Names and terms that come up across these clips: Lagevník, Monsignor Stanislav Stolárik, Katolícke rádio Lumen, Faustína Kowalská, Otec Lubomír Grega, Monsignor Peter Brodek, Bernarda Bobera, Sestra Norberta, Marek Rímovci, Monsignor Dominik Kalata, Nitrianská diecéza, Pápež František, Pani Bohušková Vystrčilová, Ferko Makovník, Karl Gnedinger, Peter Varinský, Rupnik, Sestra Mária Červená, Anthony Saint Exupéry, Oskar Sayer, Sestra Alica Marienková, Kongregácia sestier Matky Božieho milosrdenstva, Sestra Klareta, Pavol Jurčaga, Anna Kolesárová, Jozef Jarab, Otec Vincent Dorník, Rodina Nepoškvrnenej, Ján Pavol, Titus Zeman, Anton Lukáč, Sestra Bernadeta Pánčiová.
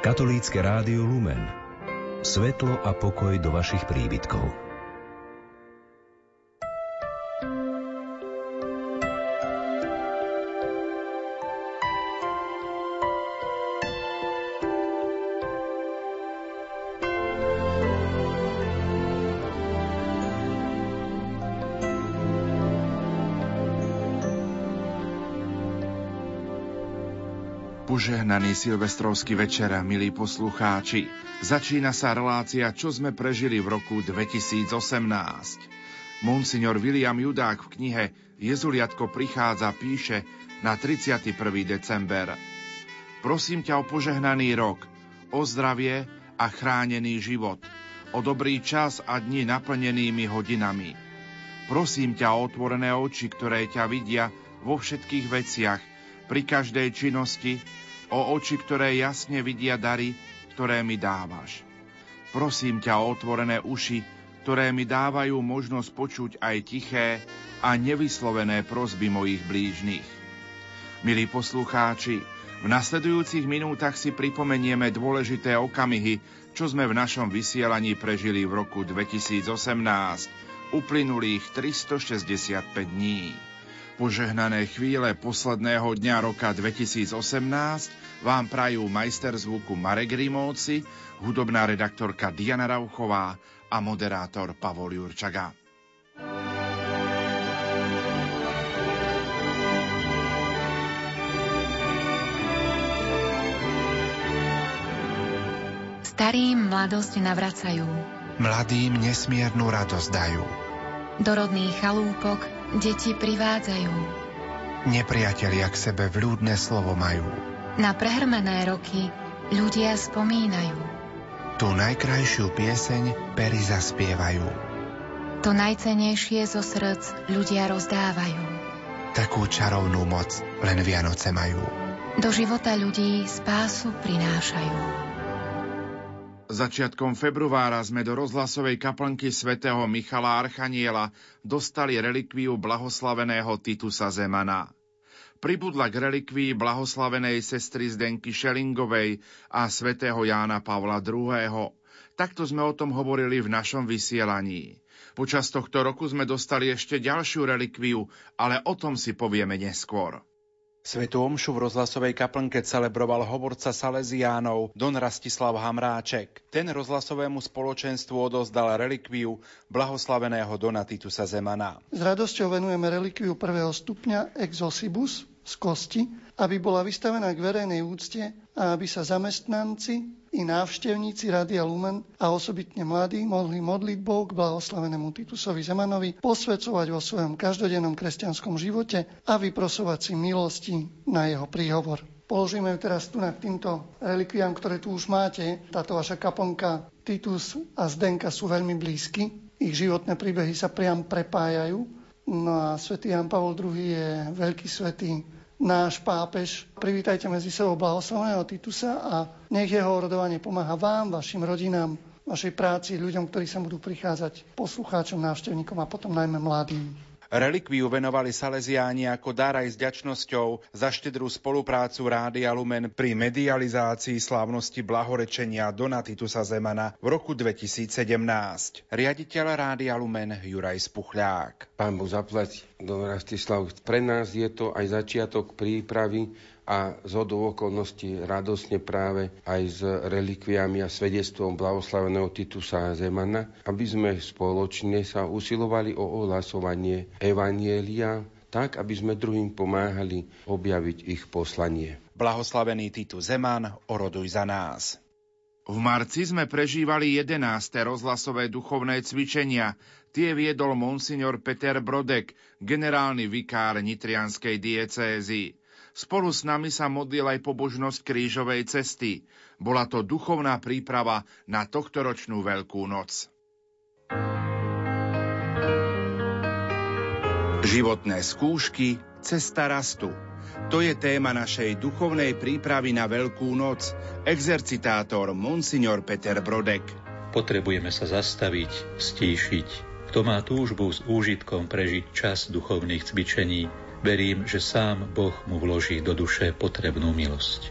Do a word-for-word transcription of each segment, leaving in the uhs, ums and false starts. Katolícke rádio Lumen. Svetlo a pokoj do vašich príbytkov. Požehnaný silvestrovský večer, milí poslucháči. Začína sa relácia, čo sme prežili v roku dvetisíc osemnásť. Monsignor William Judák v knihe Jezuliatko prichádza píše na tridsiateho prvého decembra. Prosím ťa o požehnaný rok, o zdravie a chránený život, o dobrý čas a dni naplnenými hodinami. Prosím ťa o otvorené oči, ktoré ťa vidia vo všetkých veciach, pri každej činnosti, o oči, ktoré jasne vidia dary, ktoré mi dávaš. Prosím ťa o otvorené uši, ktoré mi dávajú možnosť počuť aj tiché a nevyslovené prosby mojich blížnych. Milí poslucháči, v nasledujúcich minútach si pripomenieme dôležité okamihy, čo sme v našom vysielaní prežili v roku dvetisíc osemnásť, uplynulých tristošesťdesiatpäť dní. Požehnané chvíle posledného dňa roka dvetisíc osemnásť vám prajú majster zvuku Marek Rímovci, hudobná redaktorka Diana Rauchová a moderátor Pavol Jurčaga. Starým mladosť navracajú, mladým nesmiernu radosť dajú, do rodných chalúpok deti privádzajú. Nepriatelia k sebe vľúdne slovo majú. Na prehrmené roky ľudia spomínajú. Tu najkrajšiu pieseň pery zaspievajú. To najcenejšie zo srdc ľudia rozdávajú. Takú čarovnú moc len Vianoce majú. Do života ľudí spásu prinášajú. Začiatkom februára sme do rozhlasovej kaplnky svätého Michala Archaniela dostali relikviu blahoslaveného Titusa Zemana. Pribudla k relikvii blahoslavenej sestry Zdenky Schelingovej a svätého Jána Pavla druhého. Takto sme o tom hovorili v našom vysielaní. Počas tohto roku sme dostali ešte ďalšiu relikviu, ale o tom si povieme neskôr. Svätú omšu v rozhlasovej kaplnke celebroval hovorca Salesiánov Don Rastislav Hamráček. Ten rozhlasovému spoločenstvu odozdal relikviu blahoslaveného Dona Titusa Zemana. S radosťou venujeme relikviu prvého stupňa exosibus z kosti, aby bola vystavená k verejnej úcte a aby sa zamestnanci i návštevníci Rádia Lumen a osobitne mladí mohli modlitbou k blahoslavenému Titusovi Zemanovi posvedzovať vo svojom každodennom kresťanskom živote a vyprosovať si milosti na jeho príhovor. Položíme ju teraz tu na týmto relikviám, ktoré tu už máte. Táto vaša kaponka Titus a Zdenka sú veľmi blízky. Ich životné príbehy sa priam prepájajú. No a svätý Ján Pavol druhý je veľký svätý náš pápež. Privítajte medzi sebou blahoslaveného Titusa a nech jeho orodovanie pomáha vám, vašim rodinám, vašej práci, ľuďom, ktorí sa budú prichádzať, poslucháčom, návštevníkom a potom najmä mladým. Relikviu venovali Salesiáni ako dar aj s vďačnosťou za štedrú spoluprácu Rádia Lumen pri medializácii slávnosti blahorečenia Dona Titusa Zemana v roku dvetisíc sedemnásť. Riaditeľ Rádia Lumen Juraj Spuchľák. Pán Boh zaplať, Don Rastislav. Pre nás je to aj začiatok prípravy a zhodou okolností radosne práve aj s relikviami a svedectvom blahoslaveného Titusa Zemana, aby sme spoločne sa usilovali o ohlasovanie evanjelia, tak aby sme druhým pomáhali objaviť ich poslanie. Blahoslavený Titus Zeman, oroduj za nás. V marci sme prežívali jedenáste rozhlasové duchovné cvičenia. Tie viedol monsignor Peter Brodek, generálny vikár Nitrianskej diecézy. Spolu s nami sa modlil aj pobožnosť krížovej cesty. Bola to duchovná príprava na tohtoročnú Veľkú noc. Životné skúšky, cesta rastu. To je téma našej duchovnej prípravy na Veľkú noc. Exercitátor monsignor Peter Brodek. Potrebujeme sa zastaviť, stíšiť. Kto má túžbu s úžitkom prežiť čas duchovných cvičení, verím, že sám Boh mu vloží do duše potrebnú milosť.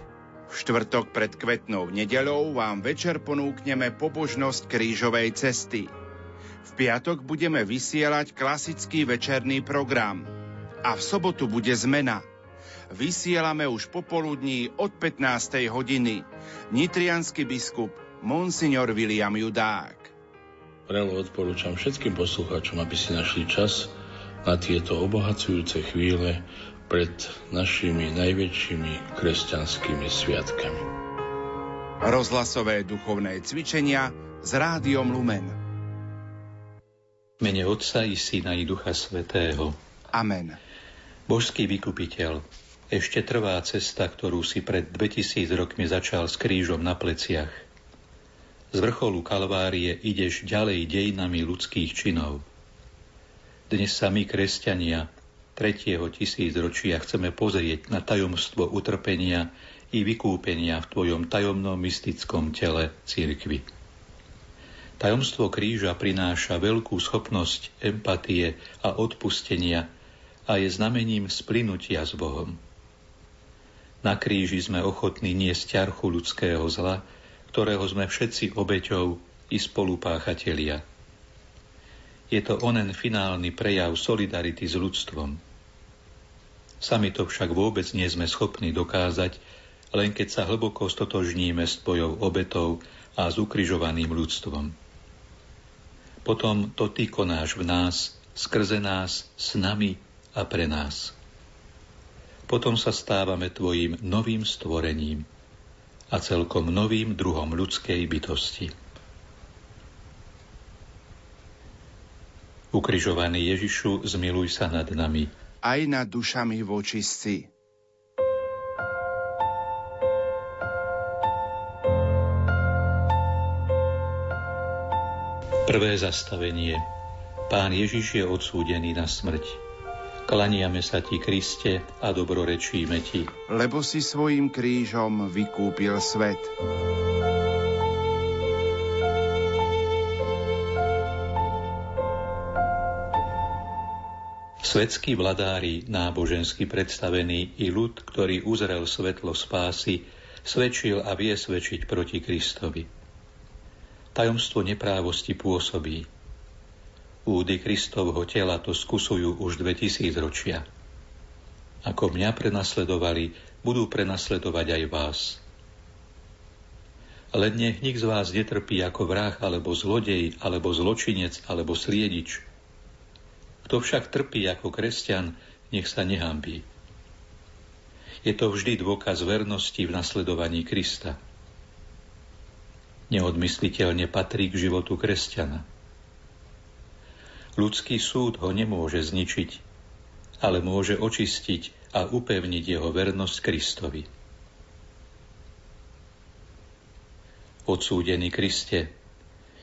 V štvrtok pred Kvetnou nedeľou vám večer ponúkneme pobožnosť krížovej cesty. V piatok budeme vysielať klasický večerný program. A v sobotu bude zmena. Vysielame už popoludní od pätnástej hodiny. Nitriansky biskup Monsignor William Judák. Prelo odporúčam všetkým poslucháčom, aby si našli čas na tieto obohacujúce chvíle pred našimi najväčšími kresťanskými sviatkami. Rozhlasové duchovné cvičenia s rádiom Lumen. V mene Otca i Syna i Ducha Svätého. Amen. Božský vykupiteľ, ešte trvá cesta, ktorú si pred dvetisíc rokmi začal s krížom na pleciach. Z vrcholu Kalvárie ideš ďalej dejinami ľudských činov. Dnes sa my, kresťania, tretieho tisícročia chceme pozrieť na tajomstvo utrpenia i vykúpenia v tvojom tajomnom mystickom tele cirkvi. Tajomstvo kríža prináša veľkú schopnosť empatie a odpustenia a je znamením splynutia s Bohom. Na kríži sme ochotní niesť ťarchu ľudského zla, ktorého sme všetci obeťou i spolupáchatelia. Je to onen finálny prejav solidarity s ľudstvom. Sami to však vôbec nie sme schopní dokázať, len keď sa hlboko stotožníme s tvojou obetou a s ukrižovaným ľudstvom. Potom to ty konáš v nás, skrze nás, s nami a pre nás. Potom sa stávame tvojim novým stvorením a celkom novým druhom ľudskej bytosti. Ukrižovaný Ježišu, zmiluj sa nad nami. Aj nad dušami vočistci. Prvé zastavenie. Pán Ježiš je odsúdený na smrť. Klaniame sa ti, Kriste, a dobrorečíme ti. Lebo si svojím krížom vykúpil svet. Svetskí vladári, nábožensky predstavení i ľud, ktorý uzrel svetlo spásy, svedčil a vie svedčiť proti Kristovi. Tajomstvo neprávosti pôsobí. Údy Kristovho tela to skúsujú už dvetisíc ročia. Ako mňa prenasledovali, budú prenasledovať aj vás. Len nech nik z vás netrpí ako vrah, alebo zlodej, alebo zločinec, alebo sliedič. Kto však trpí ako kresťan, nech sa nehanbí. Je to vždy dôkaz vernosti v nasledovaní Krista. Neodmysliteľne patrí k životu kresťana. Ľudský súd ho nemôže zničiť, ale môže očistiť a upevniť jeho vernosť Kristovi. Odsúdený Kriste,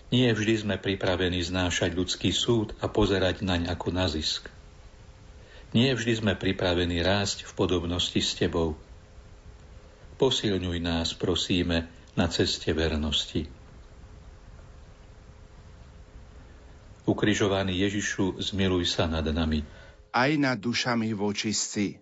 nie vždy sme pripravení znášať ľudský súd a pozerať naň ako na zisk. Nie vždy sme pripravení rásť v podobnosti s tebou. Posilňuj nás, prosíme, na ceste vernosti. Ukrižovaný Ježišu, zmiluj sa nad nami. Aj nad dušami vočistci.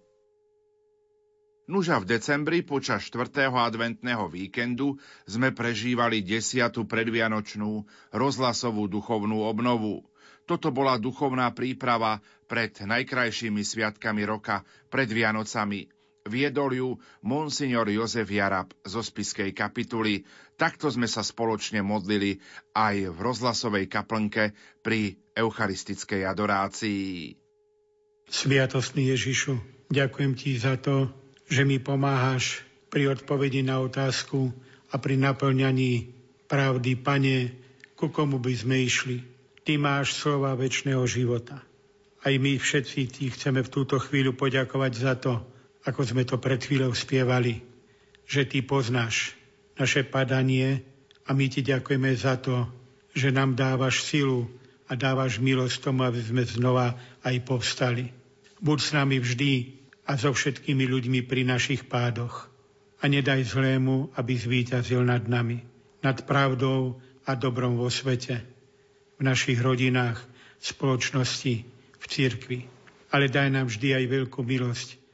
Nuža v decembri počas štvrtého adventného víkendu sme prežívali desiatu predvianočnú rozhlasovú duchovnú obnovu. Toto bola duchovná príprava pred najkrajšími sviatkami roka, pred Vianocami. Viedol ju monsignor Jozef Jarab zo Spišskej kapituly. Takto sme sa spoločne modlili aj v rozhlasovej kaplnke pri eucharistickej adorácii. Sviatostný Ježišu, ďakujem ti za to, že mi pomáhaš pri odpovedi na otázku a pri naplňaní pravdy, Pane, ku komu by sme išli. Ty máš slova večného života. Aj my všetci ti chceme v túto chvíľu poďakovať za to, ako sme to pred chvíľou spievali, že ty poznáš naše padanie a my ti ďakujeme za to, že nám dávaš silu a dávaš milosť tomu, aby sme znova aj povstali. Buď s nami vždy a so všetkými ľuďmi pri našich pádoch. A nedaj zlému, aby zvíťazil nad nami, nad pravdou a dobrom vo svete, v našich rodinách, v spoločnosti, v cirkvi. Ale daj nám vždy aj veľkú milosť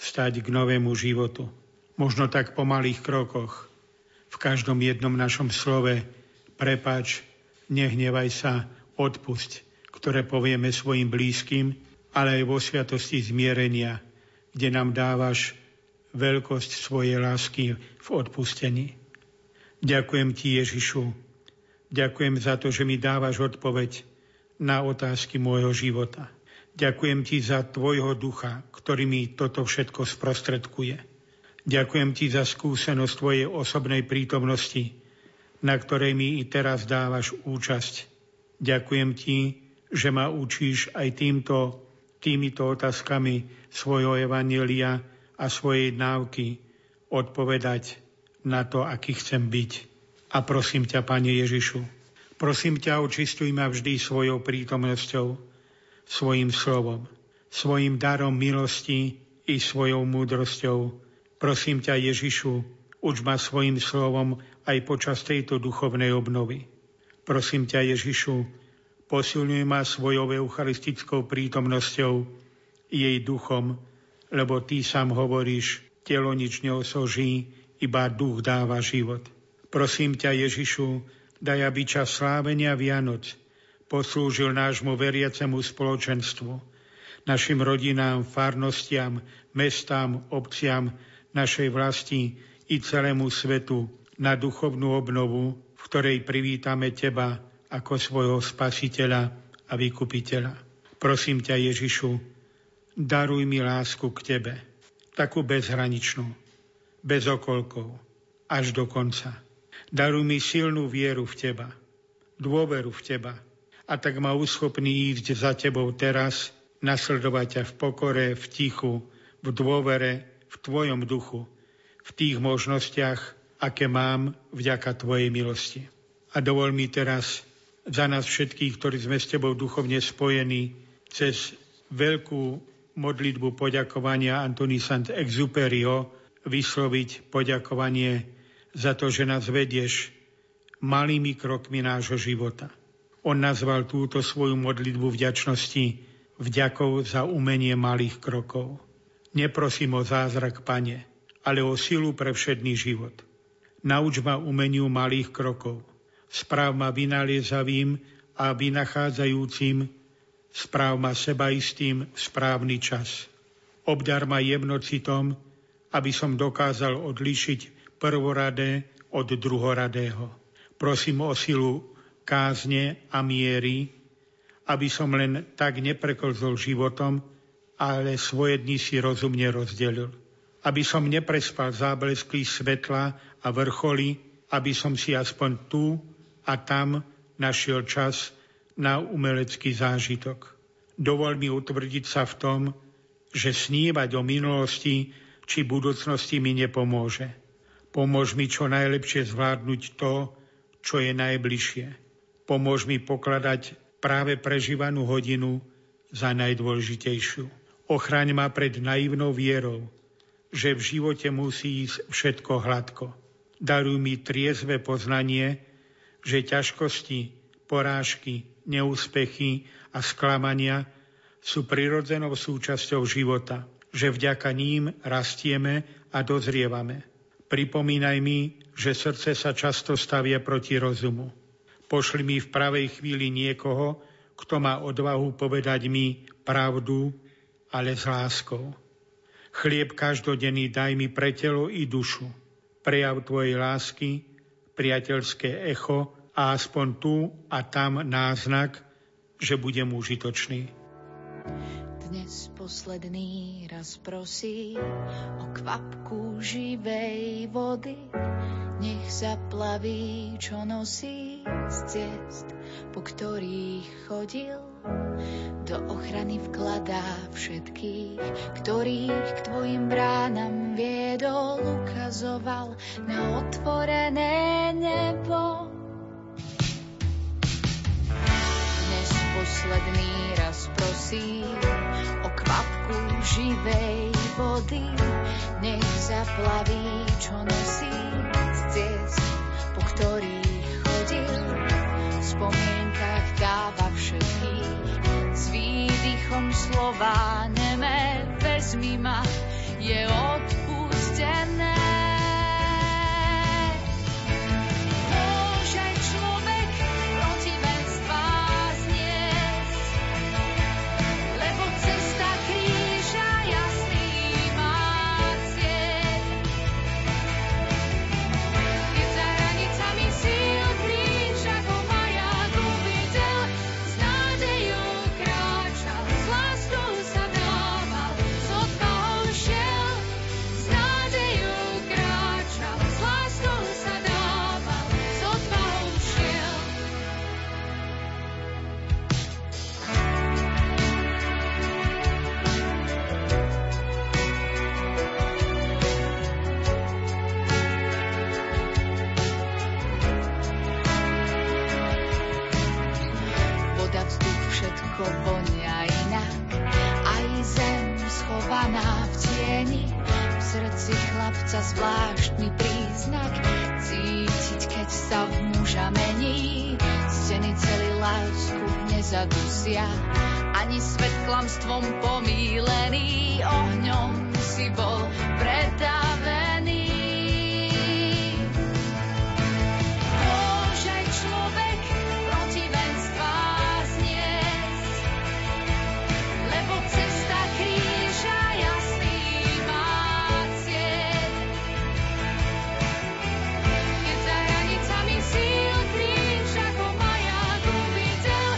vstať k novému životu, možno tak po malých krokoch, v každom jednom našom slove, prepáč, nehnevaj sa, odpusť, ktoré povieme svojim blízkym, ale aj vo sviatosti zmierenia, kde nám dávaš veľkosť svojej lásky v odpustení. Ďakujem ti, Ježišu, ďakujem za to, že mi dávaš odpoveď na otázky môjho života. Ďakujem ti za tvojho ducha, ktorý mi toto všetko sprostredkuje. Ďakujem ti za skúsenosť tvojej osobnej prítomnosti, na ktorej mi i teraz dávaš účasť. Ďakujem ti, že ma učíš aj týmto, týmito otázkami svojho evanjelia a svojej náuky odpovedať na to, aký chcem byť. A prosím ťa, Pane Ježišu, prosím ťa, očistuj ma vždy svojou prítomnosťou, svojím slovom, svojím darom milosti i svojou múdrosťou. Prosím ťa, Ježišu, uč ma svojím slovom aj počas tejto duchovnej obnovy. Prosím ťa, Ježišu, posilňuj ma svojou eucharistickou prítomnosťou, jej duchom, lebo ty sám hovoríš, telo nič neosoží, iba duch dáva život. Prosím ťa, Ježišu, daj, aby čas slávenia Vianoc poslúžil nášmu veriacemu spoločenstvu, našim rodinám, farnostiam, mestám, obciam, našej vlasti i celému svetu na duchovnú obnovu, v ktorej privítame teba ako svojho spasiteľa a vykupiteľa. Prosím ťa, Ježišu, daruj mi lásku k tebe, takú bezhraničnú, bez okolkov, až do konca. Daruj mi silnú vieru v teba, dôveru v teba, a tak ma uschopný ísť za tebou teraz, nasledovať ťa v pokore, v tichu, v dôvere, v tvojom duchu, v tých možnostiach, aké mám vďaka tvojej milosti. A dovol mi teraz za nás všetkých, ktorí sme s tebou duchovne spojení, cez veľkú modlitbu poďakovania Anthony Saint Exupéryho vysloviť poďakovanie za to, že nás vedieš malými krokmi nášho života. On nazval túto svoju modlitbu vďačnosti vďakou za umenie malých krokov. Neprosím o zázrak, Pane, ale o silu pre všedný život. Nauč ma umeniu malých krokov. Správ ma vynaliezavým a vynachádzajúcim. Správ ma sebaistým v správny čas. Obdar ma jemnocitom, aby som dokázal odlíšiť prvoradé od druhoradého. Prosím o silu kázne a miery, aby som len tak nepreklzol životom, ale svoje dni si rozumne rozdelil. Aby som neprespal záblesky svetla a vrcholy, aby som si aspoň tu a tam našiel čas na umelecký zážitok. Dovol mi utvrdiť sa v tom, že snívať o minulosti či budúcnosti mi nepomôže. Pomôž mi čo najlepšie zvládnuť to, čo je najbližšie. Pomôž mi pokladať práve prežívanú hodinu za najdôležitejšiu. Ochraň ma pred naivnou vierou, že v živote musí ísť všetko hladko. Daruj mi triezve poznanie, že ťažkosti, porážky, neúspechy a sklamania sú prirodzenou súčasťou života, že vďaka ním rastieme a dozrievame. Pripomínaj mi, že srdce sa často stavia proti rozumu. Pošli mi v pravej chvíli niekoho, kto má odvahu povedať mi pravdu, ale s láskou. Chlieb každodenný daj mi pre telo i dušu. Prejav tvojej lásky, priateľské echo a aspoň tu a tam náznak, že budem užitočný. Dnes posledný raz prosím o kvapku živej vody. Nech zaplaví, čo nosí z ciest, po ktorých chodil. Do ochrany vkladá všetkých, ktorých k tvojim bránam viedol, ukazoval na otvorené nebo. Dnes posledný raz prosím o kvapku živej vody. Nech zaplaví, čo nosí ciest, po ktorých chodil, v spomienkach dáva všetkých, s výdychom slova nemé, vezmi ma, je odpustené. srdci chlapca zvláštny príznak cítiť, keď sa v muža mení. Steny celý lásku nezadusia, ani svet klamstvom pomílený. Ohňom si bol pretavený. Môže človek protivenstva zniesť, lebo cesta kríža jasný má cieľ. Keď za hranicami síl kríž ako maják uvidel,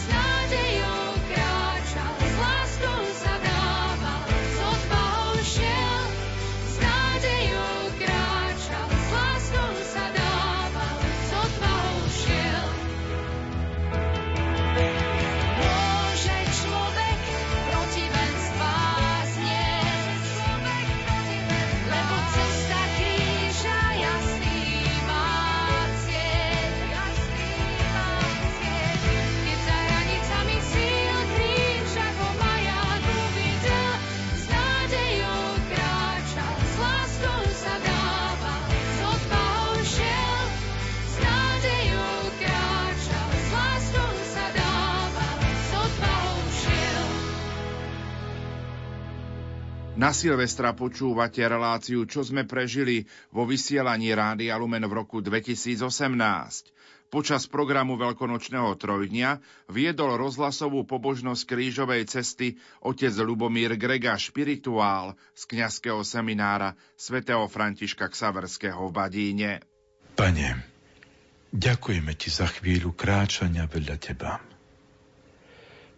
s nádejou kráčal, s láskou sa dával, s odvahou šiel. S nádejou kráčal, s láskou sa dával, s odvahou šiel. Môže človek protivenstva zniesť, lebo cesta kríža jasný má cieľ. Keď za hranicami síl kríž ako maják uvidel, s nádejou kráčal, s láskou sa dával, s odvahou šiel. S nádejou kráčal, s láskou sa dával, s odvahou šiel. Na Silvestra počúvate reláciu Čo sme prežili vo vysielaní Rádia Lumen v roku dvetisícosemnásť. Počas programu Veľkonočného trojdňa viedol rozhlasovú pobožnosť krížovej cesty otec Lubomír Grega, špirituál z Kňazského seminára svätého Františka Xaverského v Badíne. Pane, ďakujeme Ti za chvíľu kráčania vedľa Teba.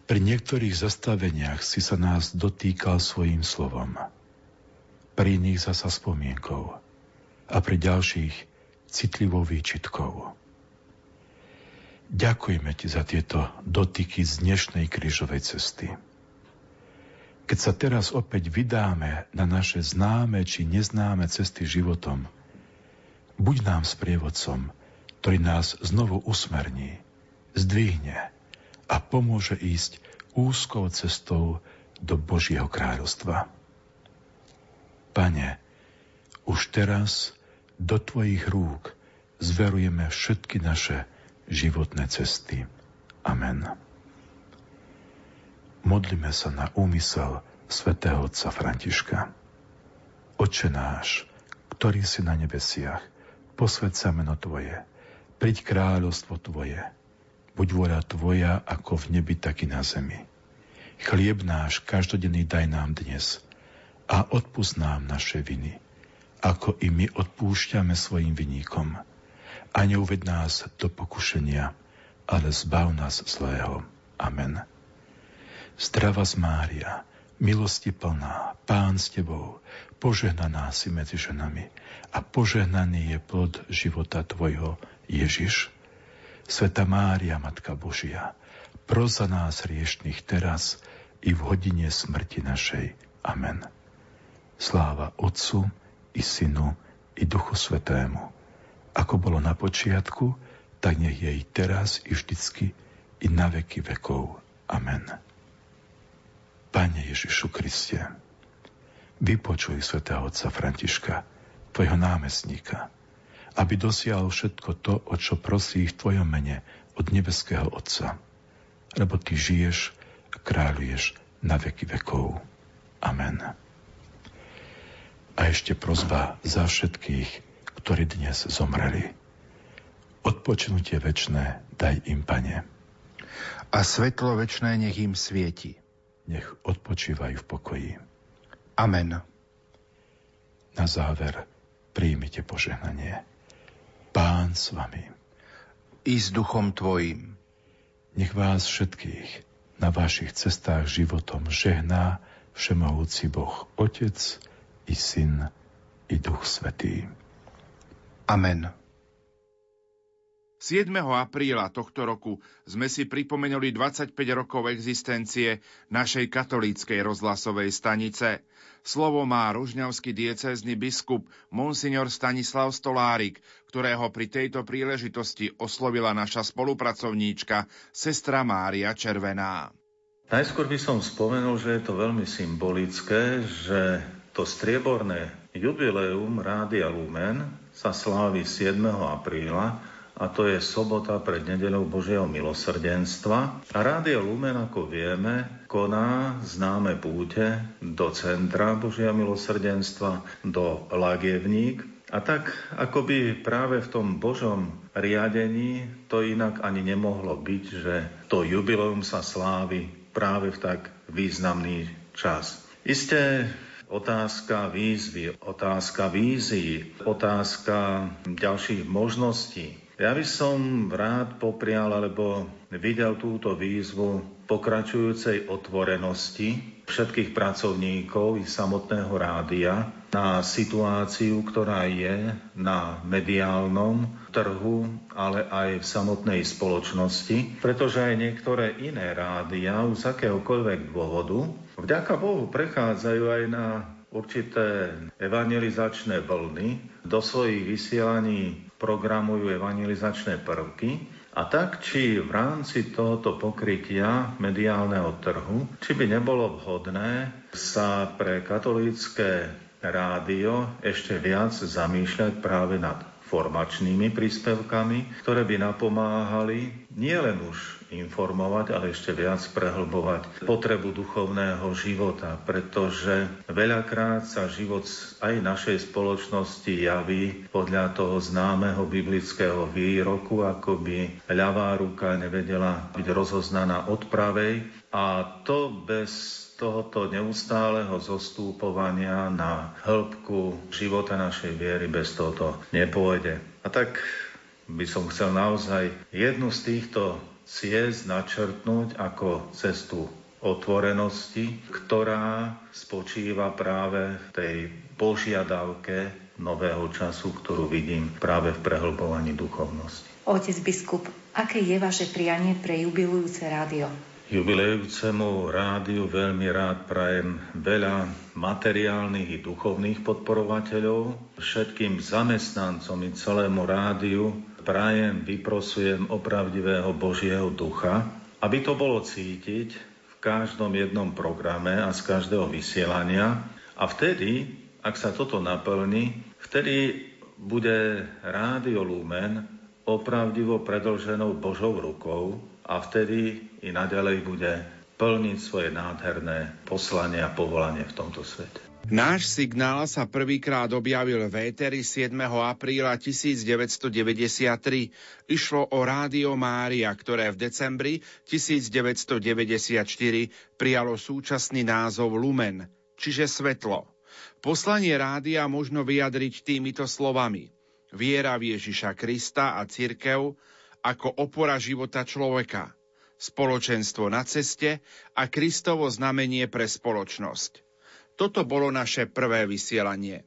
Pri niektorých zastaveniach si sa nás dotýkal svojím slovom, pri iných zasa spomienkou a pri ďalších citlivou výčitkou. Ďakujeme Ti za tieto dotyky z dnešnej krížovej cesty. Keď sa teraz opäť vydáme na naše známe či neznáme cesty životom, buď nám sprievodcom, ktorý nás znovu usmerní, zdvihne a pomôže ísť úzkou cestou do Božieho kráľovstva. Pane, už teraz do Tvojich rúk zverujeme všetky naše životné cesty. Amen. Modlíme sa na úmysel svätého otca Františka. Otče náš, ktorý si na nebesiach, posväť sa meno Tvoje, príď kráľovstvo Tvoje, buď vôľa Tvoja ako v nebi, tak i na zemi. Chlieb náš každodenný daj nám dnes a odpusť nám naše viny, ako i my odpúšťame svojim viníkom. A neuved nás do pokušenia, ale zbav nás zlého. Amen. Zdravas Mária, milosti plná, Pán s Tebou, požehnaná si medzi ženami a požehnaný je plod života Tvojho, Ježiš. Svätá Mária, Matka Božia, pros za nás hriešnych teraz i v hodine smrti našej. Amen. Sláva Otcu i Synu i Duchu Svätému, ako bolo na počiatku, tak nech je i teraz, i vždycky, i na veky vekov. Amen. Pane Ježišu Kriste, vypočuj svätého otca Františka, Tvojho námestníka, aby dosiahol všetko to, o čo prosí v Tvojom mene od nebeského Otca, lebo Ty žiješ a kráľuješ na veky vekov. Amen. A ešte prosba za všetkých, ktorí dnes zomreli. Odpočinutie večné daj im, Pane. A svetlo večné nech im svieti. Nech odpočívajú v pokoji. Amen. Na záver prijmite požehnanie. Pán s vami. I s duchom Tvojim. Nech vás všetkých na vašich cestách životom žehná všemohúci Boh, Otec i Syn i Duch Svätý. Amen. siedmeho apríla tohto roku sme si pripomenuli dvadsaťpäť rokov existencie našej katolíckej rozhlasovej stanice. Slovo má rožňavský diecézny biskup Monsignor Stanislav Stolárik, ktorého pri tejto príležitosti oslovila naša spolupracovníčka sestra Mária Červená. Najskôr by som spomenul, že je to veľmi symbolické, že to strieborné Jubileum Rádia Lumen sa slávi siedmeho apríla, a to je sobota pred nedeľou Božieho milosrdenstva. A Rádio Lumen, ako vieme, koná známe púte do centra Božieho milosrdenstva, do Lagevník. A tak, akoby práve v tom Božom riadení to inak ani nemohlo byť, že to jubileum sa slávi práve v tak významný čas. Isté, otázka výzvy, otázka vízií, otázka ďalších možností. Ja by som rád poprial, alebo videl túto výzvu pokračujúcej otvorenosti všetkých pracovníkov i samotného rádia na situáciu, ktorá je na mediálnom trhu, ale aj v samotnej spoločnosti, pretože aj niektoré iné rádia z akéhokoľvek dôvodu vďaka Bohu prechádzajú aj na určité evangelizačné vlny, do svojich vysielaní programujú evangelizačné prvky, a tak, či v rámci tohoto pokrytia mediálneho trhu, či by nebolo vhodné sa pre katolícke rádio ešte viac zamýšľať práve nad formačnými príspevkami, ktoré by napomáhali nielen už informovať, ale ešte viac prehlbovať potrebu duchovného života, pretože veľakrát sa život aj našej spoločnosti javí podľa toho známeho biblického výroku, ako by ľavá ruka nevedela byť rozoznaná od pravej, a to bez tohoto neustáleho zostúpovania na hĺbku života našej viery, bez tohoto nepôjde. A tak by som chcel naozaj jednu z týchto ciest načrtnúť ako cestu otvorenosti, ktorá spočíva práve v tej požiadavke nového času, ktorú vidím práve v prehlbovaní duchovnosti. Otec biskup, aké je vaše prianie pre jubilujúce rádio? Jubilejúcemu rádiu veľmi rád prajem veľa materiálnych i duchovných podporovateľov. Všetkým zamestnancom i celému rádiu prajem, vyprosujem opravdivého Božieho ducha, aby to bolo cítiť v každom jednom programe a z každého vysielania. A vtedy, ak sa toto naplní, vtedy bude Rádio Lumen opravdivo predĺženou Božou rukou a vtedy i naďalej bude plniť svoje nádherné poslanie a povolanie v tomto svete. Náš signál sa prvýkrát objavil v éteri siedmeho apríla tisícdeväťstodeväťdesiattri. Išlo o Rádio Mária, ktoré v decembri devätnásťstodeväťdesiatštyri prijalo súčasný názov Lumen, čiže svetlo. Poslanie rádia možno vyjadriť týmito slovami: viera v Ježiša Krista a cirkev ako opora života človeka, spoločenstvo na ceste a Kristovo znamenie pre spoločnosť. Toto bolo naše prvé vysielanie.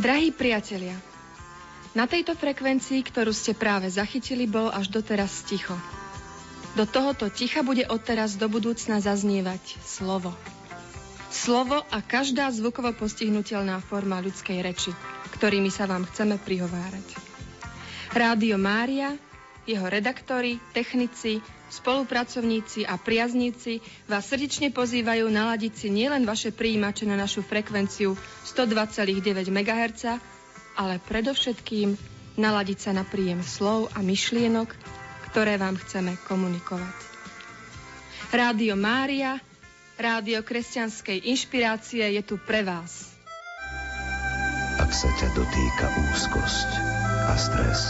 Drahí priatelia, na tejto frekvencii, ktorú ste práve zachytili, bolo až doteraz ticho. Do tohoto ticha bude odteraz do budúcna zaznievať slovo. Slovo a každá zvukovo postihnutelná forma ľudskej reči, ktorými sa vám chceme prihovárať. Rádio Mária, jeho redaktori, technici, spolupracovníci a priazníci vás srdečne pozývajú naladiť si nielen vaše prijímače na našu frekvenciu stodva celá deväť megahertz, ale predovšetkým naladiť sa na príjem slov a myšlienok, ktoré vám chceme komunikovať. Rádio Mária, rádio kresťanskej inšpirácie je tu pre vás. ak sa ťa dotýka úzkosť a stres.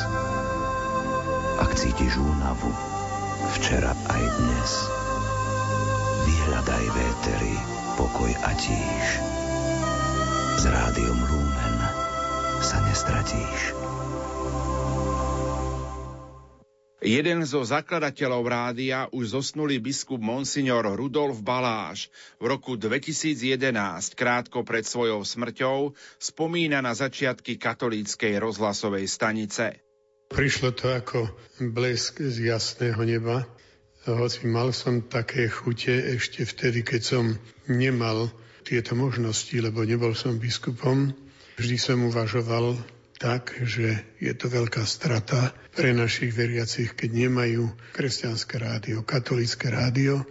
Ak cítiš únavu, včera aj dnes. Vyhľadaj vétery, pokoj a tíš. S rádiom Lumen sa nestratíš. Jeden zo zakladateľov rádia už zosnulý biskup Monsignor Rudolf Baláž v roku dvetisícjedenásť, krátko pred svojou smrťou, spomína na začiatky katolíckej rozhlasovej stanice. Prišlo to ako blesk z jasného neba. Hoci mal som také chute ešte vtedy, keď som nemal tieto možnosti, lebo nebol som biskupom, vždy som uvažoval tak, že je to veľká strata pre našich veriacich, keď nemajú kresťanské rádio, katolícke rádio,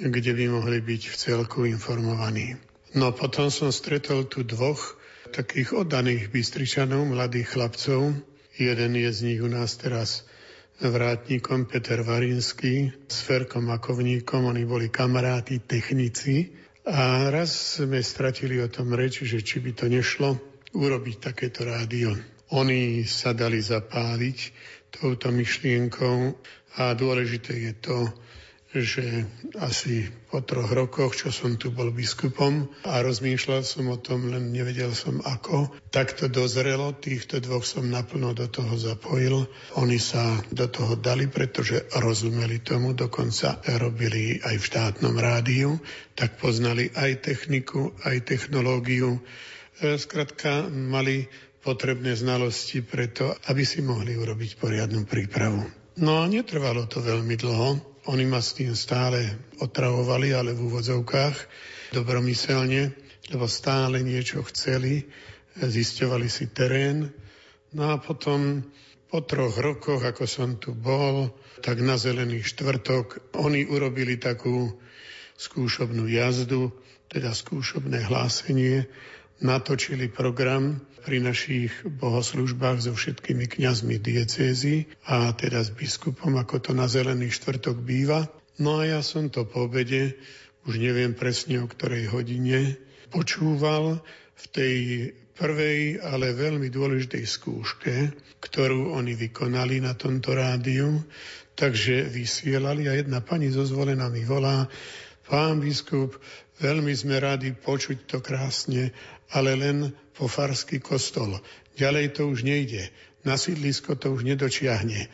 kde by mohli byť v celku informovaní. No potom som stretol tu dvoch takých oddaných Bystričanov, mladých chlapcov. Jeden je z nich u nás teraz vrátnikom, Peter Varinský, s Ferkom Makovníkom, oni boli kamaráti, technici. A raz sme stratili o tom reč, že či by to nešlo urobiť takéto rádio. Oni sa dali zapáliť touto myšlienkou a dôležité je to, že asi po troch rokoch, čo som tu bol biskupom a rozmýšľal som o tom, len nevedel som ako, tak to dozrelo, týchto dvoch som naplno do toho zapojil. Oni sa do toho dali, pretože rozumeli tomu, dokonca robili aj v štátnom rádiu, tak poznali aj techniku, aj technológiu. Skrátka, mali potrebné znalosti preto, aby si mohli urobiť poriadnu prípravu. No a netrvalo to veľmi dlho. Oni ma s tým stále otravovali, ale v úvodzovkách, dobromyselne, lebo stále niečo chceli, zisťovali si terén. No a potom po troch rokoch, ako som tu bol, tak na Zelený štvrtok oni urobili takú skúšobnú jazdu, teda skúšobné hlásenie, natočili program pri našich bohoslužbách so všetkými kňazmi diecézy a teda s biskupom, ako to na Zelený štvrtok býva. No a ja som to po obede, už neviem presne o ktorej hodine, počúval v tej prvej, ale veľmi dôležitej skúške, ktorú oni vykonali na tomto rádiu. Takže vysielali a jedna pani zozvolená mi volá: "Pán biskup, veľmi sme radi počuť to krásne, ale len po farský kostol. Ďalej to už nejde. Na sídlisko to už nedočiahne."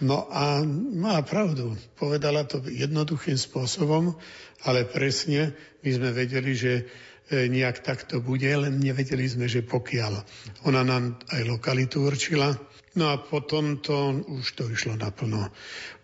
No a má pravdu. Povedala to jednoduchým spôsobom, ale presne my sme vedeli, že nejak takto bude, len nevedeli sme, že pokiaľ. Ona nám aj lokalitu určila. No a potom to už to išlo naplno.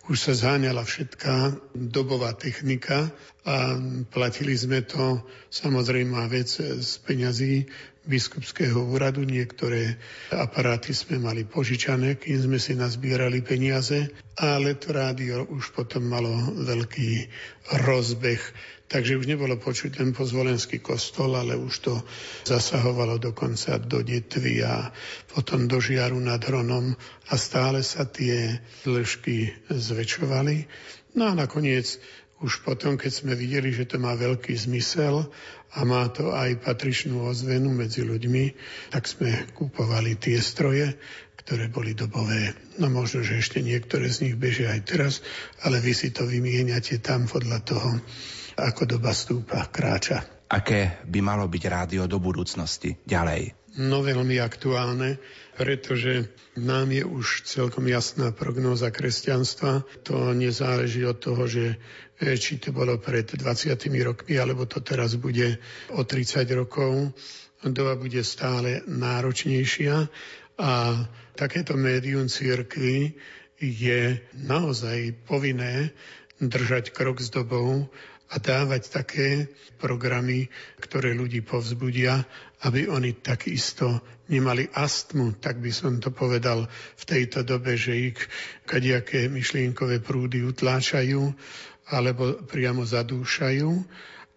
Už sa zháňala všetká dobová technika a platili sme to, samozrejme, vec z peňazí biskupského úradu. Niektoré aparáty sme mali požičané, kým sme si nazbierali peniaze, ale to rádio už potom malo veľký rozbeh. Takže už nebolo počuť len pozvolenský kostol, ale už to zasahovalo dokonca do Detvy a potom do Žiaru nad Hronom a stále sa tie dĺžky zväčšovali. No a nakoniec už potom, keď sme videli, že to má veľký zmysel a má to aj patričnú ozvenu medzi ľuďmi, tak sme kúpovali tie stroje, ktoré boli dobové. No možno, že ešte niektoré z nich bežia aj teraz, ale vy si to vymieňate tam podľa toho, ako doba stúpa, kráča. Aké by malo byť rádio do budúcnosti ďalej? No veľmi aktuálne, pretože nám je už celkom jasná prognóza kresťanstva. To nezáleží od toho, že či to bolo pred dvadsiatimi rokmi, alebo to teraz bude o tridsať rokov. Doba bude stále náročnejšia a takéto médium cirkvi je naozaj povinné držať krok s dobou a dávať také programy, ktoré ľudí povzbudia, aby oni takisto nemali astmu, tak by som to povedal v tejto dobe, že ich kadejaké myšlienkové prúdy utláčajú alebo priamo zadúšajú,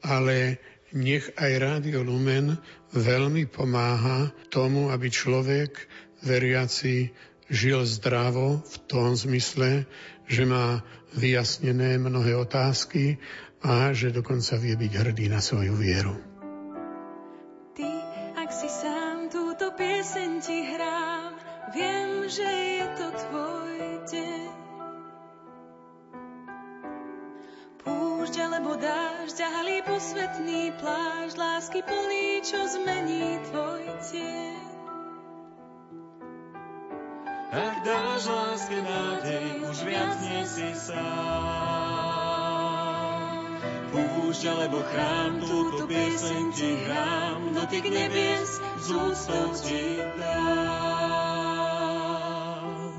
ale nech aj Rádio Lumen veľmi pomáha tomu, aby človek veriaci žil zdravo v tom zmysle, že má vyjasnené mnohé otázky a že dokonca vie byť hrdý na svoju vieru. Ty, ak si sám túto pie- pieseň ti hrám, viem, že je to tvoj deň. Púšť alebo dážď, ďalý posvetný plášť, lásky plný, čo zmení tvoj tieň. Ak dáš láske nádej, už viac nie si sám. Púšť alebo chrám, túto pieseň ti hrám, dotyk nebies z úctou ti dám.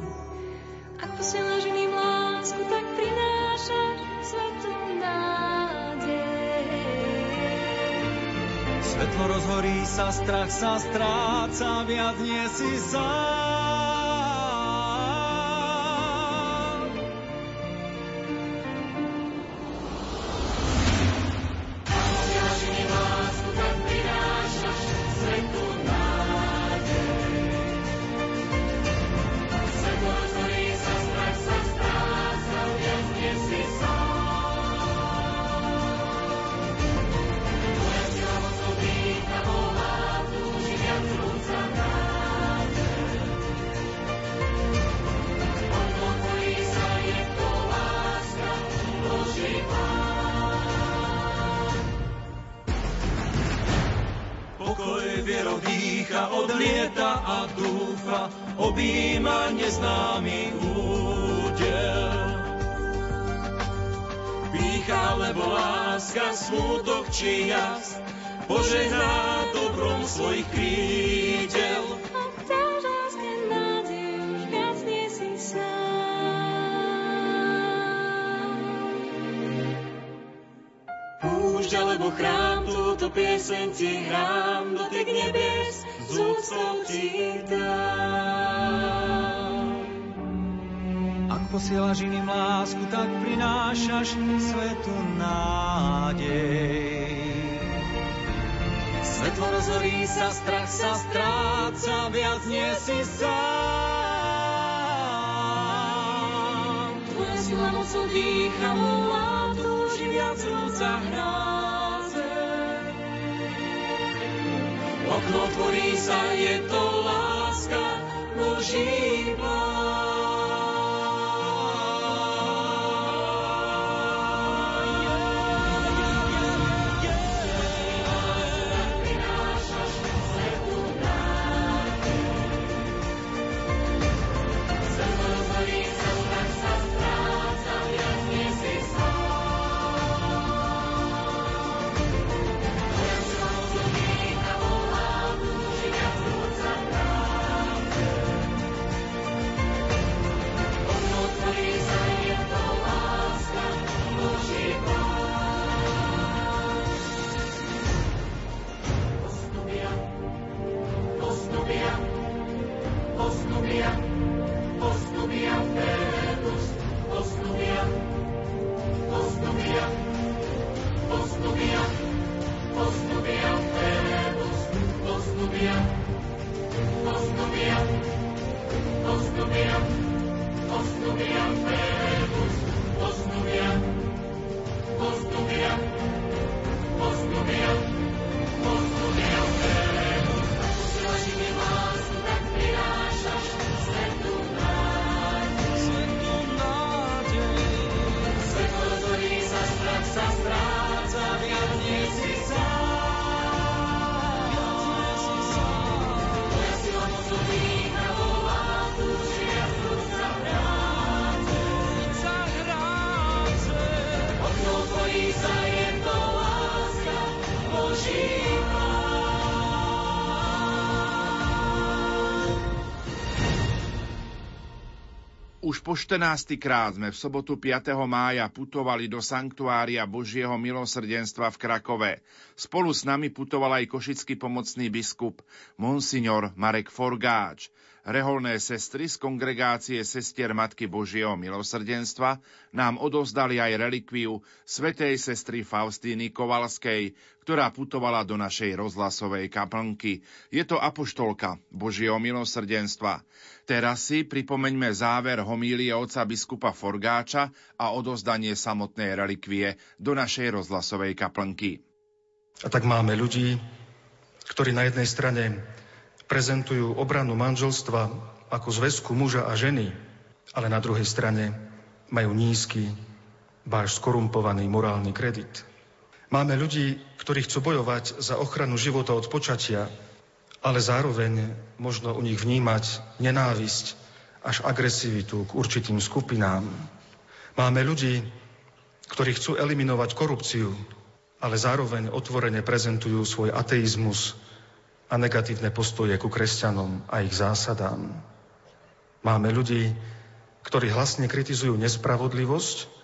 Ak posielaš iným lásku, tak prinášaš svetu nádej. Svetlo rozhorí sa, strach sa stráca, viac nie si sám. Ak posielaš iným lásku, tak prinášaš svetu nádej. Svetlo rozhorí sa, strach sa stráca, viac nie si sám. Pokoj vierou dýcha, odlieta a dúfa, objíma neznámy údel. Pýcha alebo láska, smútok či jas, požehná dobrom svojich krídel. Ak dáš láske nádej, už viac nie si sám. Púšť alebo chrám, túto pieseň ti hrám, dotyk nebies z úctou ti dám. Ak posielaš iným lásku, tak prinášaš svetu nádej. Svetlo rozhorí sa, strach sa stráca, viac nie si sám. Tvoja sila mocou dýcha, volá, túži viac vnúca hráce. Okno tvorí sa, je to láska Boží plán. Už po štrnástykrát sme v sobotu piateho mája putovali do Sanktuária Božieho milosrdenstva v Krakove. Spolu s nami putoval aj košický pomocný biskup Monsignor Marek Forgáč. Reholné sestry z Kongregácie sestier Matky Božieho milosrdenstva nám odovzdali aj relikviu svätej sestry Faustíny Kowalskej, ktorá putovala do našej rozhlasovej kaplnky. Je to apoštolka Božieho milosrdenstva. Teraz si pripomeňme záver homílie otca biskupa Forgáča a odovzdanie samotnej relikvie do našej rozhlasovej kaplnky. A tak máme ľudí, ktorí na jednej strane prezentujú obranu manželstva ako zväzku muža a ženy, ale na druhej strane majú nízky, báž skorumpovaný morálny kredit. Máme ľudí, ktorí chcú bojovať za ochranu života od počatia, ale zároveň možno u nich vnímať nenávisť až agresivitu k určitým skupinám. Máme ľudí, ktorí chcú eliminovať korupciu, ale zároveň otvorene prezentujú svoj ateizmus a negatívne postoje ku kresťanom a ich zásadám. Máme ľudí, ktorí hlasne kritizujú nespravodlivosť,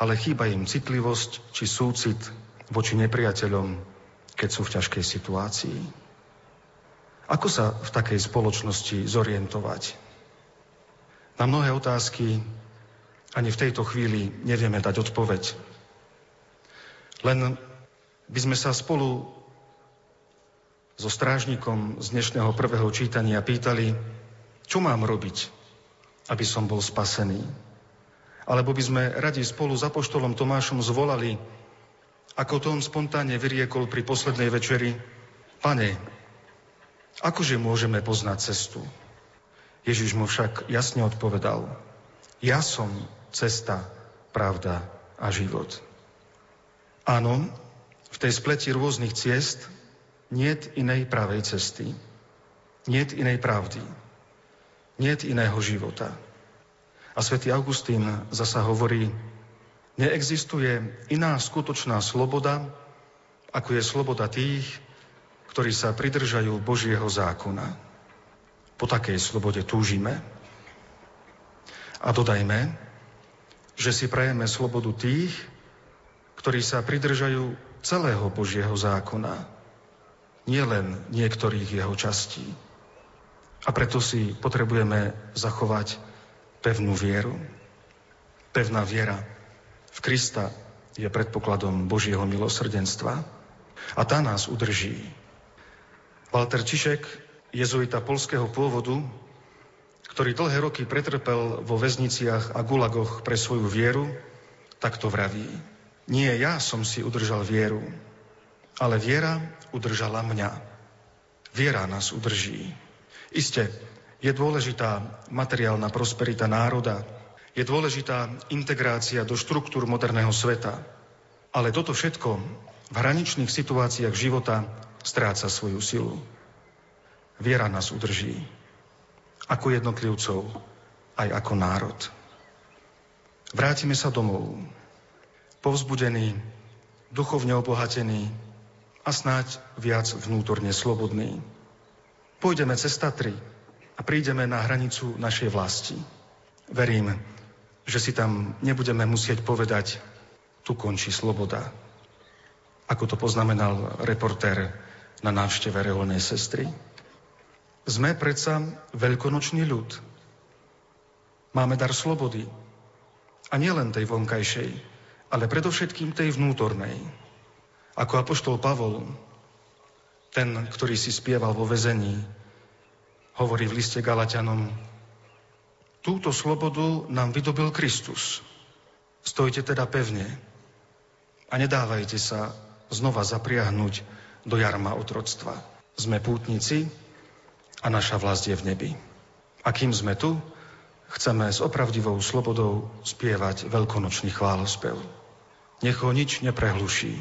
ale chýba im citlivosť či súcit voči nepriateľom, keď sú v ťažkej situácii. Ako sa v takej spoločnosti zorientovať? Na mnohé otázky ani v tejto chvíli nevieme dať odpoveď. Len by sme sa spolu so strážnikom z dnešného prvého čítania pýtali, čo mám robiť, aby som bol spasený. Alebo by sme radi spolu s apoštolom Tomášom zvolali, ako to on spontánne vyriekol pri poslednej večeri, Pane, akože môžeme poznať cestu? Ježiš mu však jasne odpovedal, ja som cesta, pravda a život. Áno, v tej spleti rôznych ciest niet inej pravej cesty, niet inej pravdy, niet iného života. A svätý Augustín zasa hovorí, neexistuje iná skutočná sloboda, ako je sloboda tých, ktorí sa pridržajú Božieho zákona. Po takej slobode túžime. A dodajme, že si prajeme slobodu tých, ktorí sa pridržajú celého Božieho zákona, nielen niektorých jeho častí. A preto si potrebujeme zachovať pevnú vieru. Pevná viera v Krista je predpokladom Božieho milosrdenstva a tá nás udrží. Walter Čišek, jezuita poľského pôvodu, ktorý dlhé roky pretrpel vo väzniciach a gulagoch pre svoju vieru, takto vraví. Nie ja som si udržal vieru, ale viera udržala mňa. Viera nás udrží. Isté, je dôležitá materiálna prosperita národa, je dôležitá integrácia do štruktúr moderného sveta. Ale toto všetko v hraničných situáciách života stráca svoju silu. Viera nás udrží, ako jednotlivcov, aj ako národ. Vrátime sa domov, povzbudený, duchovne obohatený a snáď viac vnútorne slobodný. Pôjdeme cez Tatry a prídeme na hranicu našej vlasti. Verím, že si tam nebudeme musieť povedať, tu končí sloboda. Ako to poznamenal reportér na návšteve reholnej sestry. Sme predsa veľkonočný ľud. Máme dar slobody. A nielen tej vonkajšej, ale predovšetkým tej vnútornej. Ako apoštol Pavol, ten, ktorý si spieval vo väzení, hovorí v liste Galatianom, túto slobodu nám vydobil Kristus. Stojte teda pevne a nedávajte sa znova zapriahnuť do jarma otroctva. Sme pútnici a naša vlast je v nebi. A kým sme tu, chceme s opravdivou slobodou spievať veľkonočný chválospev. Nech ho nič neprehluší,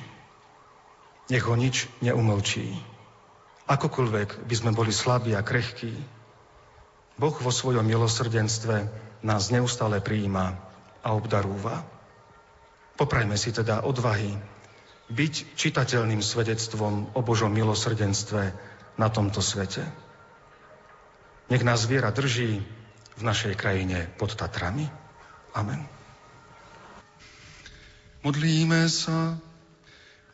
nech ho nič neumlčí. Akokoľvek by sme boli slabí a krehkí, Boh vo svojom milosrdenstve nás neustále prijíma a obdarúva. Poprajme si teda odvahy byť čitateľným svedectvom o Božom milosrdenstve na tomto svete. Nech nás viera drží v našej krajine pod Tatrami. Amen. Modlíme sa,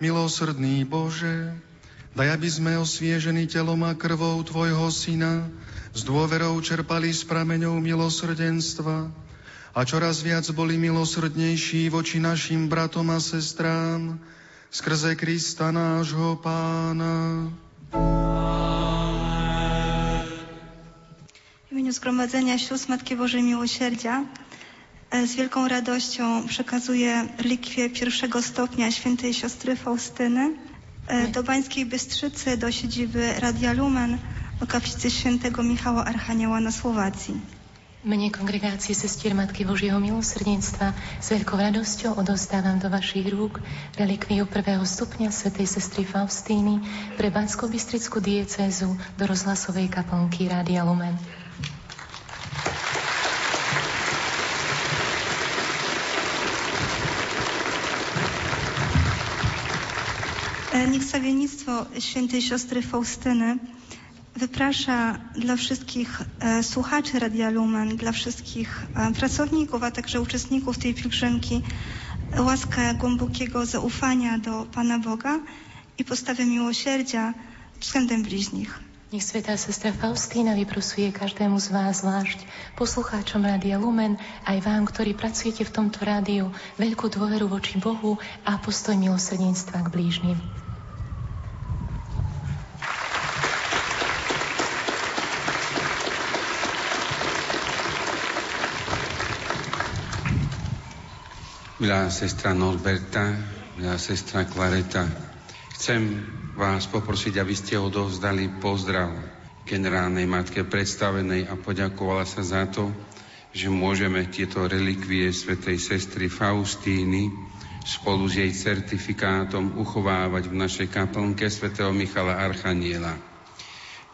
milosrdný Bože, daj, aby sme osviežení telom a krvou Tvojho Syna s dôverou čerpali z prameňov milosrdenstva a čoraz viac boli milosrdnejší voči našim bratom a sestrám skrze Krista nášho Pána. W imieniu Zgromadzenia Sióstr Matki Bożej Miłosierdzia z wielką radością przekazuję relikwie pierwszego stopnia świętej siostry Faustyny do Bańskiej Bystrzycy, do siedziby Radia Lumen, o kaplicy świętego Michała Archanioła na Słowacji. Mene Kongregácie sestier Matky Božieho milosrdenstva s veľkou radosťou odostávam do vašich rúk relikviu prvého stupňa svätej sestry Faustíny pre Banskobystrickú diecézu do rozhlasovej kaplnky Rádia Lumen. Niech stawiennictwo świętej siostry Faustyny wyprasza dla wszystkich e, słuchaczy Radia Lumen, dla wszystkich e, pracowników, a także uczestników tej pielgrzymki łaskę głębokiego zaufania do Pana Boga i postawy miłosierdzia względem bliźnich. Nech svätá sestra Faustína vyprosuje každému z vás, zvlášť poslucháčom Rádia Lumen, aj vám, ktorí pracujete v tomto rádiu, veľkú dôveru voči Bohu a postoj milosrdenstva k blížnym. Milá sestra Norberta, milá sestra Klareta, chcem vás poprosiť, aby ste odovzdali pozdrav generálnej matke predstavenej a poďakovala sa za to, že môžeme tieto relikvie svätej sestry Faustíny spolu s jej certifikátom uchovávať v našej kaplnke svätého Michala Archaniela.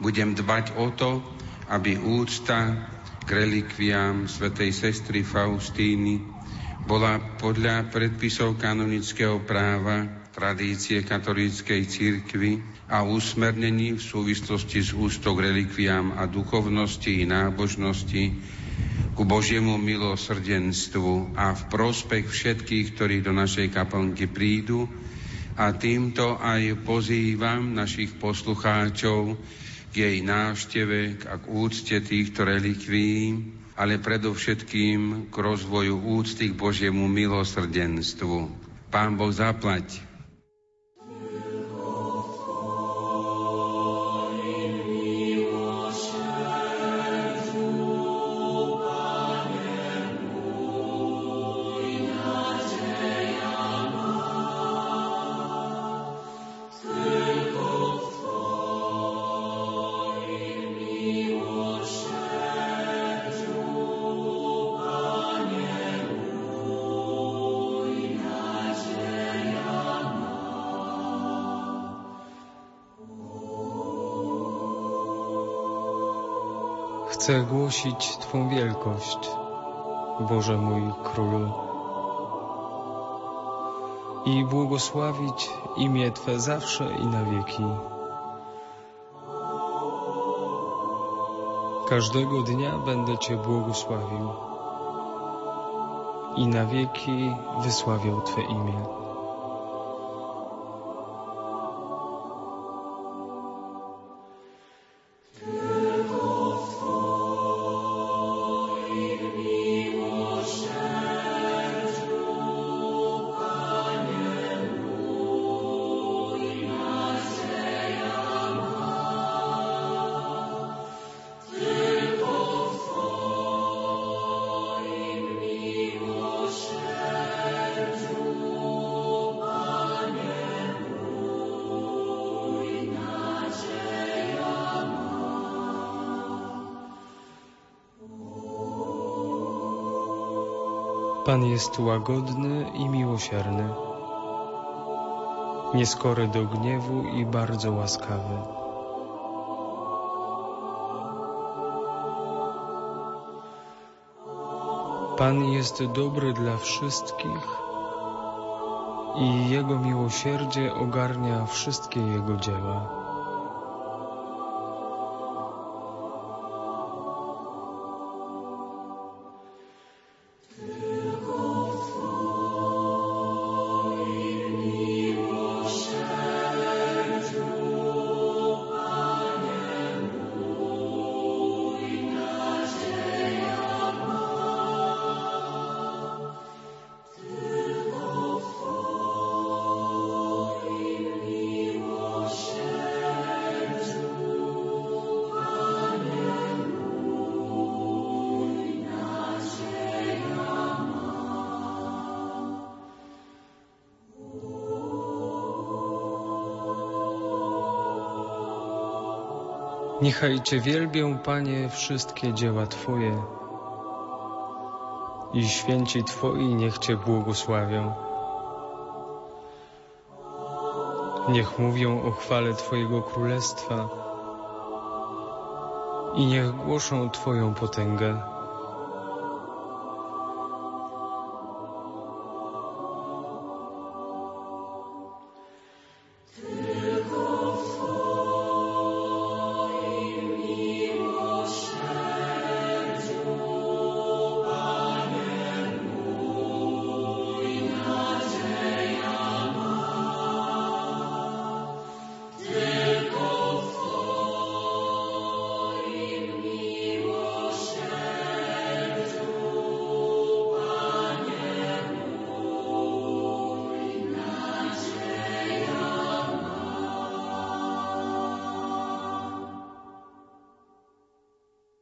Budem dbať o to, aby úcta k relikviám svätej sestry Faustíny bola podľa predpisov kanonického práva, tradície katolíckej cirkvi a usmernení v súvislosti s úctou k relikviám a duchovnosti i nábožnosti ku Božiemu milosrdenstvu a v prospech všetkých, ktorí do našej kaplnky prídu. A týmto aj pozývam našich poslucháčov k jej návšteve a k úcte týchto relikvií, ale predovšetkým k rozvoju úcty k Božiemu milosrdenstvu. Pán Boh zaplať. Chcę głosić Twą wielkość, Boże mój Królu, i błogosławić imię Twe zawsze i na wieki. Każdego dnia będę Cię błogosławił i na wieki wysławiał Twe imię. Pan jest łagodny i miłosierny, nieskory do gniewu i bardzo łaskawy. Pan jest dobry dla wszystkich i Jego miłosierdzie ogarnia wszystkie Jego dzieła. Niechaj Cię wielbią, Panie, wszystkie dzieła Twoje i święci Twoi niech Cię błogosławią. Niech mówią o chwale Twojego Królestwa i niech głoszą Twoją potęgę.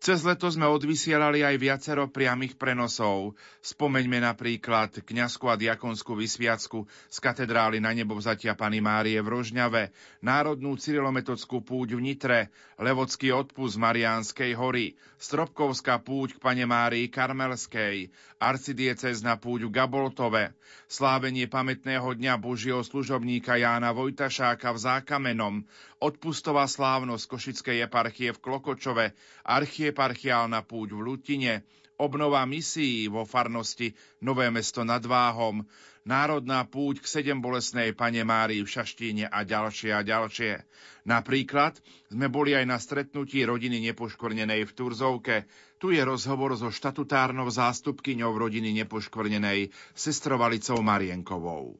Cez leto sme odvysielali aj viacero priamých prenosov. Spomeňme napríklad kňazskú a diakonskú vysviacku z katedrály na Nebovzatia Panny Márie v Rožňave, národnú cyrilometodskú púť v Nitre, levocký odpust z Mariánskej hory, stropkovská púť k Pane Márii Karmelskej, arcidiecézna púť v Gaboltove, slávenie pamätného dňa Božieho služobníka Jána Vojtašáka v Zákamenom, odpustová slávnosť Košickej eparchie v Klokočove, archie parchiálna púť v Lutine, obnova misií vo farnosti Nové Mesto nad Váhom, národná púť k Sedembolesnej Pane Márii v Šaštíne a ďalšie a ďalšie. Napríklad sme boli aj na stretnutí rodiny Nepoškvrnenej v Turzovke. Tu je rozhovor so štatutárnou zástupkyňou rodiny Nepoškvrnenej, sestrou Alicou Marienkovou.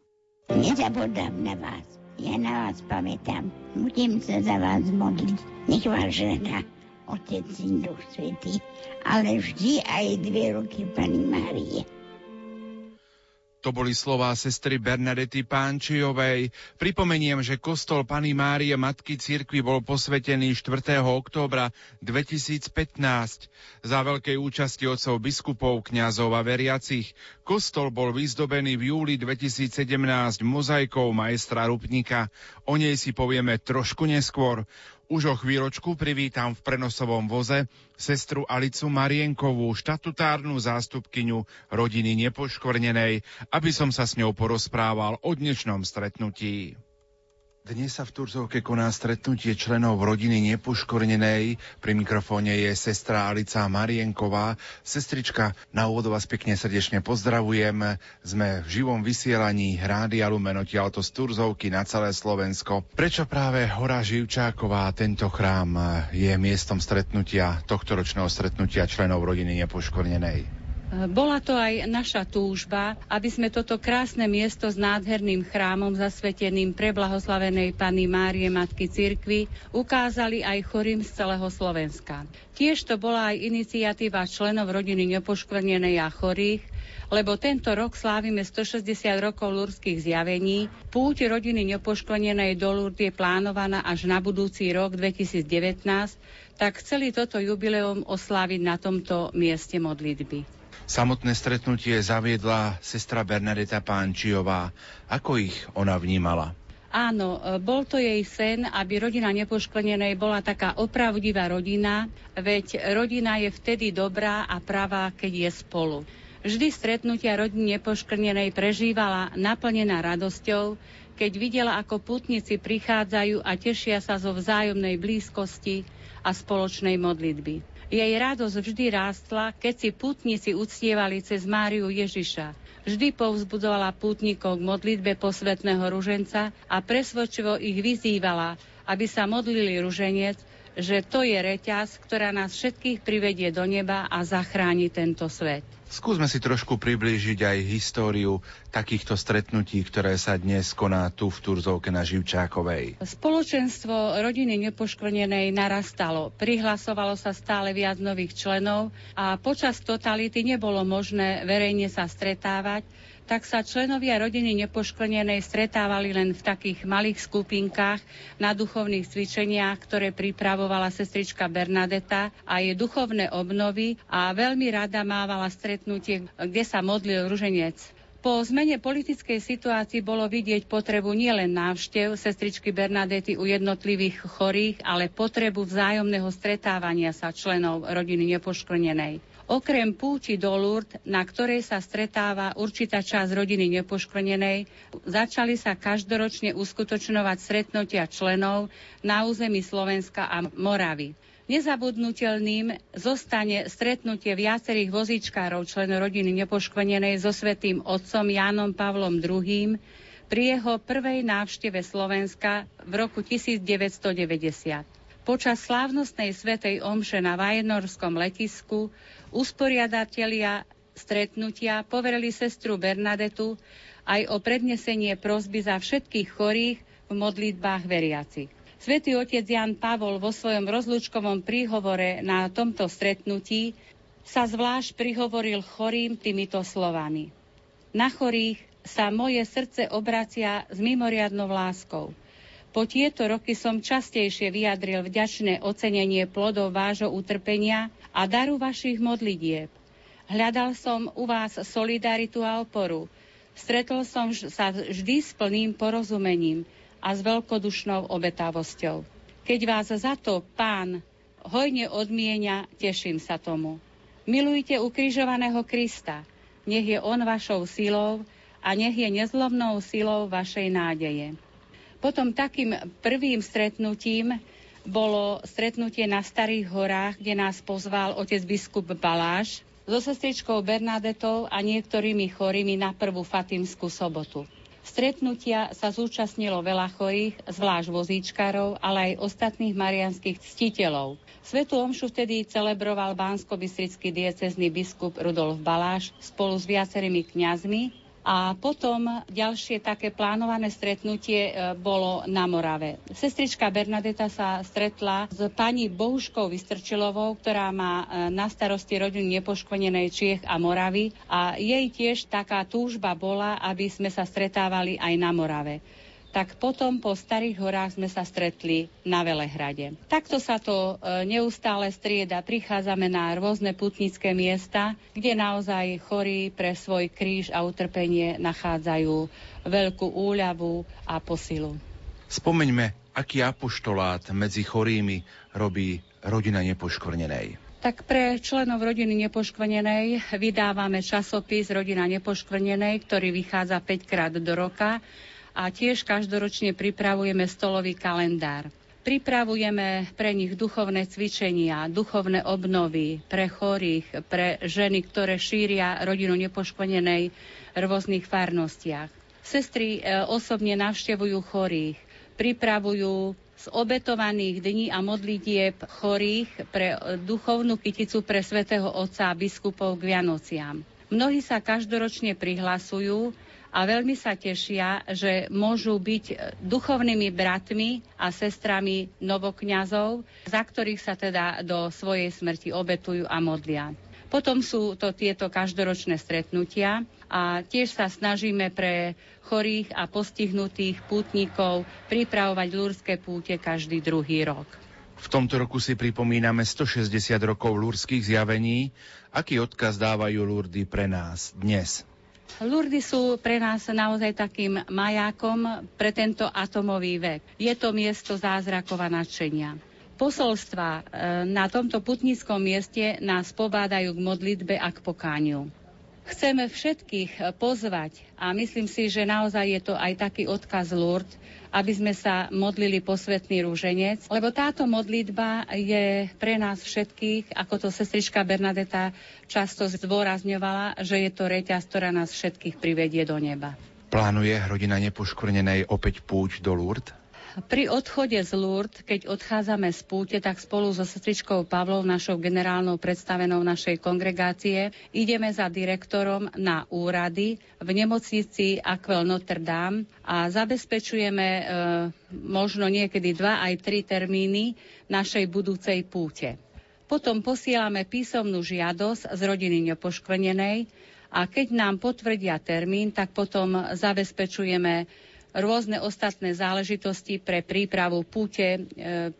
Nezabudám na vás, ja na vás pamätám. Budem sa za vás modliť, nech vás žehná Otec i Duch Svätý, ale vždy aj dve ruky Panny Márie. To boli slová sestry Bernadety Pánčiovej. Pripomeniem, že kostol Panny Márie Matky Cirkvi bol posvetený štvrtého októbra dvetisícpätnásť za veľkej účasti otcov biskupov, kňazov a veriacich. Kostol bol vyzdobený v júli dvetisícsedemnásť mozaikou majstra Rupnika. O nej si povieme trošku neskôr. Už o chvíľočku privítam v prenosovom voze sestru Alicu Marienkovú, štatutárnu zástupkyňu rodiny Nepoškvrnenej, aby som sa s ňou porozprával o dnešnom stretnutí. Dnes sa v Turzovke koná stretnutie členov rodiny Nepoškvrnenej. Pri mikrofóne je sestra Alica Marienková. Sestrička, na úvod vás pekne srdečne pozdravujem. Sme v živom vysielaní Rádia Lumen odtiaľto z Turzovky na celé Slovensko. Prečo práve Hora Živčáková, tento chrám, je miestom stretnutia, tohtoročného stretnutia členov rodiny Nepoškvrnenej? Bola to aj naša túžba, aby sme toto krásne miesto s nádherným chrámom zasveteným preblahoslavenej Panny Márie Matky Cirkvi ukázali aj chorým z celého Slovenska. Tiež to bola aj iniciatíva členov rodiny Nepoškvrnenej a chorých, lebo tento rok slávime stošesťdesiat rokov lurdských zjavení. Púť rodiny Nepoškvrnenej do Lourdes je plánovaná až na budúci rok dvetisícdevätnásť, tak chceli toto jubileum osláviť na tomto mieste modlitby. Samotné stretnutie zaviedla sestra Bernadeta Pánčiová. Ako ich ona vnímala? Áno, bol to jej sen, aby rodina Nepoškvrnenej bola taká opravdivá rodina, veď rodina je vtedy dobrá a pravá, keď je spolu. Vždy stretnutia rodiny Nepoškvrnenej prežívala naplnená radosťou, keď videla, ako pútnici prichádzajú a tešia sa zo vzájomnej blízkosti a spoločnej modlitby. Jej radosť vždy rástla, keď si pútnici uctievali cez Máriu Ježiša. Vždy povzbudzovala pútnikov k modlitbe posvätného ruženca a presvedčivo ich vyzývala, aby sa modlili ruženec, že to je reťaz, ktorá nás všetkých privedie do neba a zachráni tento svet. Skúsme si trošku priblížiť aj históriu takýchto stretnutí, ktoré sa dnes koná tu v Turzovke na Živčákovej. Spoločenstvo rodiny Nepoškvrnenej narastalo, prihlasovalo sa stále viac nových členov a počas totality nebolo možné verejne sa stretávať, tak sa členovia rodiny Nepoškvrnenej stretávali len v takých malých skupinkách na duchovných cvičeniach, ktoré pripravovala sestrička Bernadeta a jej duchovné obnovy a veľmi rada mávala stretnutie, kde sa modlil ruženec. Po zmene politickej situácii bolo vidieť potrebu nielen návštev sestričky Bernadety u jednotlivých chorých, ale potrebu vzájomného stretávania sa členov rodiny Nepoškvrnenej. Okrem púti do Lourdes, na ktorej sa stretáva určitá časť rodiny Nepoškvrnenej, začali sa každoročne uskutočňovať stretnutia členov na území Slovenska a Moravy. Nezabudnutelným zostane stretnutie viacerých vozíčkárov členov rodiny Nepoškvrnenej so Svätým Otcom Jánom Pavlom druhým pri jeho prvej návšteve Slovenska v roku devätnásťstodeväťdesiat. Počas slávnostnej svätej omše na Vajenorskom letisku usporiadatelia stretnutia poverili sestru Bernadetu aj o prednesenie prosby za všetkých chorých v modlitbách veriacich. Svätý otec Ján Pavol vo svojom rozlúčkovom príhovore na tomto stretnutí sa zvlášť prihovoril chorým týmito slovami. Na chorých sa moje srdce obracia s mimoriadnou láskou. Po tieto roky som častejšie vyjadril vďačné ocenenie plodov vášho utrpenia a daru vašich modlitieb. Hľadal som u vás solidaritu a oporu. Stretol som sa vždy s plným porozumením a s veľkodušnou obetavosťou. Keď vás za to Pán hojne odmienia, teším sa tomu. Milujte ukrižovaného Krista. Nech je on vašou silou a nech je nezlomnou silou vašej nádeje. Potom takým prvým stretnutím bolo stretnutie na Starých horách, kde nás pozval otec biskup Baláž so sestričkou Bernadetou a niektorými chorými na prvú Fatimskú sobotu. Stretnutia sa zúčastnilo veľa chorých, zvlášť vozíčkarov, ale aj ostatných marianských ctiteľov. Svätú omšu vtedy celebroval banskobystrický diecézny biskup Rudolf Baláž spolu s viacerými kňazmi. A potom ďalšie také plánované stretnutie bolo na Morave. Sestrička Bernadeta sa stretla s pani Bohuškou Vystrčilovou, ktorá má na starosti rodinu Nepoškvrnenej Čiech a Moravy. A jej tiež taká túžba bola, aby sme sa stretávali aj na Morave. Tak potom po Starých horách sme sa stretli na Velehrade. Takto sa to neustále strieda. Prichádzame na rôzne putnické miesta, kde naozaj chorí pre svoj kríž a utrpenie nachádzajú veľkú úľavu a posilu. Spomeňme, aký apoštolát medzi chorými robí rodina Nepoškvrnenej. Tak pre členov rodiny Nepoškvrnenej vydávame časopis Rodina Nepoškvrnenej, ktorý vychádza päťkrát do roka, a tiež každoročne pripravujeme stolový kalendár. Pripravujeme pre nich duchovné cvičenia, duchovné obnovy pre chorých, pre ženy, ktoré šíria rodinu Nepoškvrnenej v rôznych farnostiach. Sestry osobne navštevujú chorých, pripravujú z obetovaných dní a modlitieb chorých pre duchovnú kyticu pre svätého otca a biskupov k Vianociam. Mnohí sa každoročne prihlasujú a veľmi sa tešia, že môžu byť duchovnými bratmi a sestrami novokňazov, za ktorých sa teda do svojej smrti obetujú a modlia. Potom sú to tieto každoročné stretnutia a tiež sa snažíme pre chorých a postihnutých pútnikov pripravovať lúrske púte každý druhý rok. V tomto roku si pripomíname stošesťdesiat rokov lúrskych zjavení. Aký odkaz dávajú Lurdy pre nás dnes? Lurdy sú pre nás naozaj takým majákom pre tento atomový vek. Je to miesto zázrakov a nadšenia. Posolstva na tomto putníckom mieste nás pobádajú k modlitbe a k pokániu. Chceme všetkých pozvať a myslím si, že naozaj je to aj taký odkaz Lurd, aby sme sa modlili posvätný ruženec, lebo táto modlitba je pre nás všetkých, ako to sestrička Bernadeta často zdôrazňovala, že je to reťaz, ktorá nás všetkých privedie do neba. Plánuje rodina Nepoškvrnenej opäť púť do Lurd? Pri odchode z Lourdes, keď odchádzame z púte, tak spolu so sestričkou Pavlou, našou generálnou predstavenou našej kongregácie, ideme za direktorom na úrady v nemocnici Aquel Notre Dame a zabezpečujeme e, možno niekedy dva aj tri termíny našej budúcej púte. Potom posielame písomnú žiadosť z rodiny Nepoškvrnenej a keď nám potvrdia termín, tak potom zabezpečujeme rôzne ostatné záležitosti pre prípravu púte,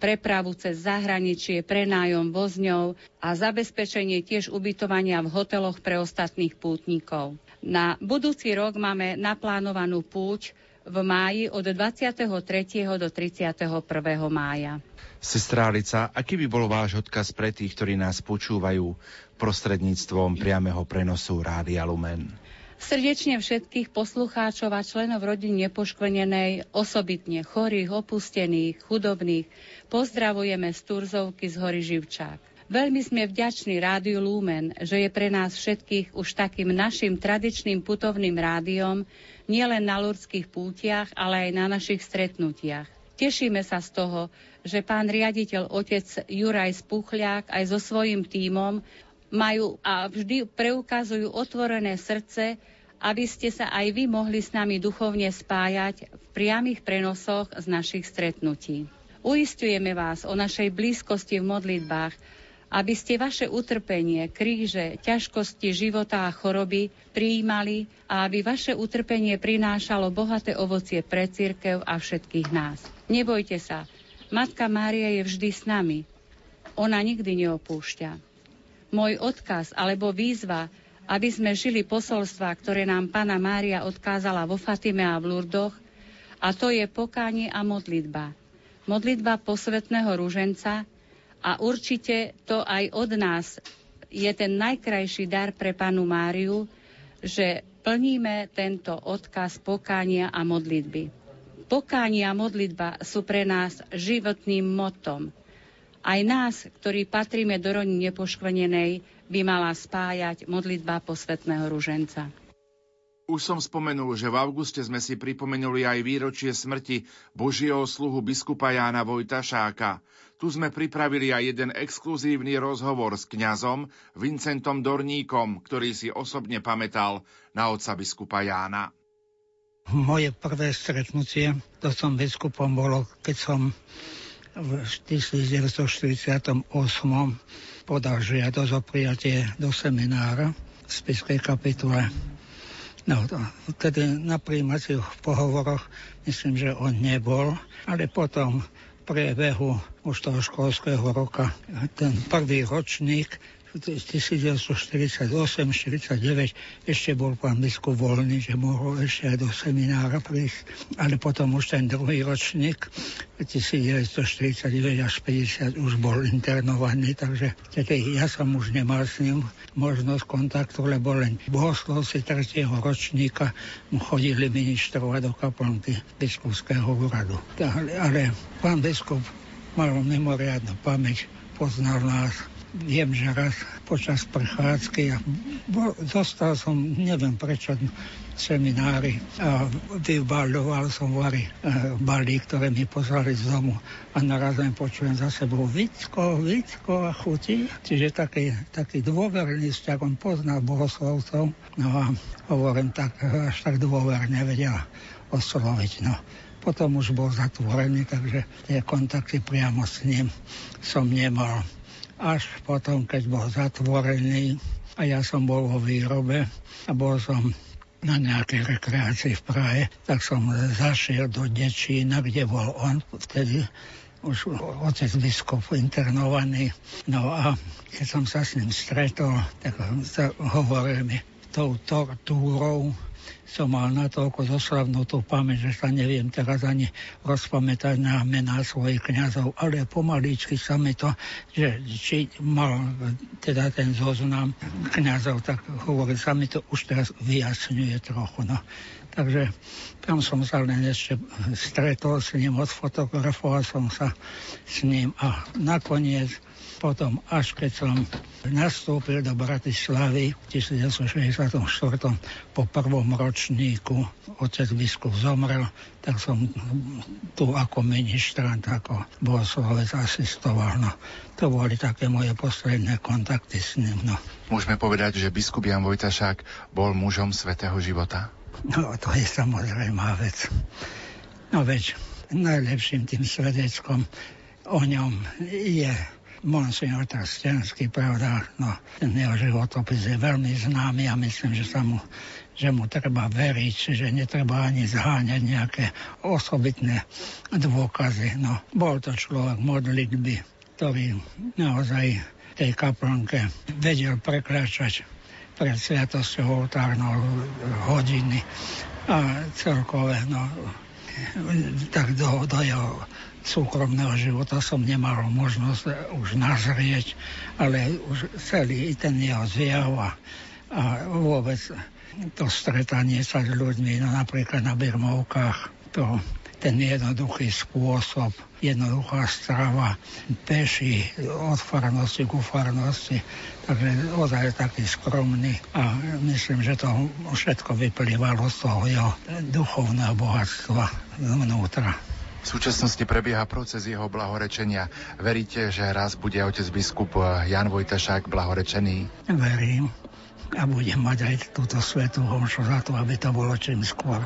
prepravu cez zahraničie, prenájom vozňov a zabezpečenie tiež ubytovania v hoteloch pre ostatných pútnikov. Na budúci rok máme naplánovanú púť v máji od dvadsiateho tretieho do tridsiateho prvého mája. Sestra Alica, aký by bol váš odkaz pre tých, ktorí nás počúvajú prostredníctvom priameho prenosu Rádia Lumen? Srdečne všetkých poslucháčov a členov rodiny Nepoškvrnenej, osobitne chorých, opustených, chudobných, pozdravujeme z Turzovky z hory Živčák. Veľmi sme vďační Rádiu Lumen, že je pre nás všetkých už takým našim tradičným putovným rádiom, nielen na lurdských pútiach, ale aj na našich stretnutiach. Tešíme sa z toho, že pán riaditeľ otec Juraj Spuchľák aj so svojím tímom majú a vždy preukazujú otvorené srdce, aby ste sa aj vy mohli s nami duchovne spájať v priamych prenosoch z našich stretnutí. Uisťujeme vás o našej blízkosti v modlitbách, aby ste vaše utrpenie, kríže, ťažkosti života a choroby prijímali a aby vaše utrpenie prinášalo bohaté ovocie pre cirkev a všetkých nás. Nebojte sa, Matka Mária je vždy s nami. Ona nikdy neopúšťa. Môj odkaz alebo výzva, aby sme žili posolstva, ktoré nám Panna Mária odkázala vo Fatime a v Lurdoch, a to je pokánie a modlitba. Modlitba posvätného ruženca. A určite to aj od nás je ten najkrajší dar pre Pannu Máriu, že plníme tento odkaz pokánia a modlitby. Pokánie a modlitba sú pre nás životným motom. Aj nás, ktorí patríme do rodiny Nepoškvrnenej, by mala spájať modlitba posvätného ruženca. Už som spomenul, že v auguste sme si pripomenuli aj výročie smrti Božieho sluhu biskupa Jána Vojtašáka. Tu sme pripravili aj jeden exkluzívny rozhovor s kňazom Vincentom Dorníkom, ktorý si osobne pamätal na otca biskupa Jána. Moje prvé stretnutie to som biskupom bolo, keď som v devätnásťstoštyridsiatom ôsmom podal žiadosť o prijatie do seminára v spišskej kapitule. No, tedy na prijímacích pohovoroch myslím, že on nebol, ale potom v priebehu už toho školského roka ten prvý ročník devätnásťstoštyridsaťosem štyridsaťdeväť ešte bol pán biskup voľný, že mohol ešte aj do seminára prísť, ale potom už ten druhý ročník devätnásťstoštyridsaťdeväť až päťdesiat už bol internovaný, takže tedy ja som už nemal s ním možnosť kontaktu, lebo len bohoslovci tretieho ročníka chodili ministrovať do kaplnky biskupského úradu. Ale, ale pán biskup mal mimoriadnu pamäť, poznal nás. Viem, že raz počas prechádzky ja bol, dostal som, neviem prečo, seminári a vybaľoval som vary balík, ktoré mi poslali z domu a naraz len počujem za sebou Vicko, Vicko a chutí. Čiže taký, taký dôverný vzťah, on pozná bohoslovcov, no a hovorím tak, až tak dôverne vedela osloviť, no. Potom už bol zatvorený, takže tie kontakty priamo s ním som nemal. Až potom, keď bol zatvorený a ja som bol vo výrobe a bol som na nejakej rekreácii v Prahe, tak som zašiel do Dečína, kde bol on vtedy už otec biskup internovaný. No a keď som sa s ním stretol, tak hovoril mi, tou tortúrou som mal natoľko zoslavnutú pamäť, že sa neviem teraz ani rozpamätať na mená svojich kňazov, ale pomaličky sa mi to, že či mal teda ten zoznam kňazov, tak hovorí, sa mi to už teraz vyjasňuje trochu, no. Takže tam som sa len ešte stretol s ním, odfotografoval som sa s ním a nakoniec potom, až keď som nastúpil do Bratislavy v devätnásťstošesťdesiatštyri po prvom ročníku, otec biskup zomrel, tak som tu ako ministrant, ako bohoslovec asistoval. No, to boli také moje posledné kontakty s ním. No. Môžeme povedať, že biskup Ján Vojtašák bol mužom svätého života? No, to je samozrejmá vec. No veď, najlepším tým svedeckom o ňom je monsignor Trstianský, pravda, no, ten jeho životopis je veľmi známy a myslím, že sa mu, že mu treba veriť, že netreba ani zháňať nejaké osobitné dôkazy. No, bol to človek modlitby, ktorý naozaj v tej kaplnke vedel prekračať pred sviatosťou oltárnou hodiny a celkové, no, tak do, do jeho súkromného života som nemal možnosť už nazrieť, ale už celý ten jeho zjav a, a vôbec to stretanie sa s ľuďmi, no, napríklad na birmovkách, to, ten jednoduchý spôsob, jednoduchá strava, peši od farnosti ku farnosti, takže ozaj taký skromný a myslím, že to všetko vyplývalo z toho jeho duchovného bohatstva vnútra. V súčasnosti prebieha proces jeho blahorečenia. Veríte, že raz bude otec biskup Ján Vojtašák blahorečený? Verím a budem mať aj túto svätú omšu za to, aby to bolo čím skôr.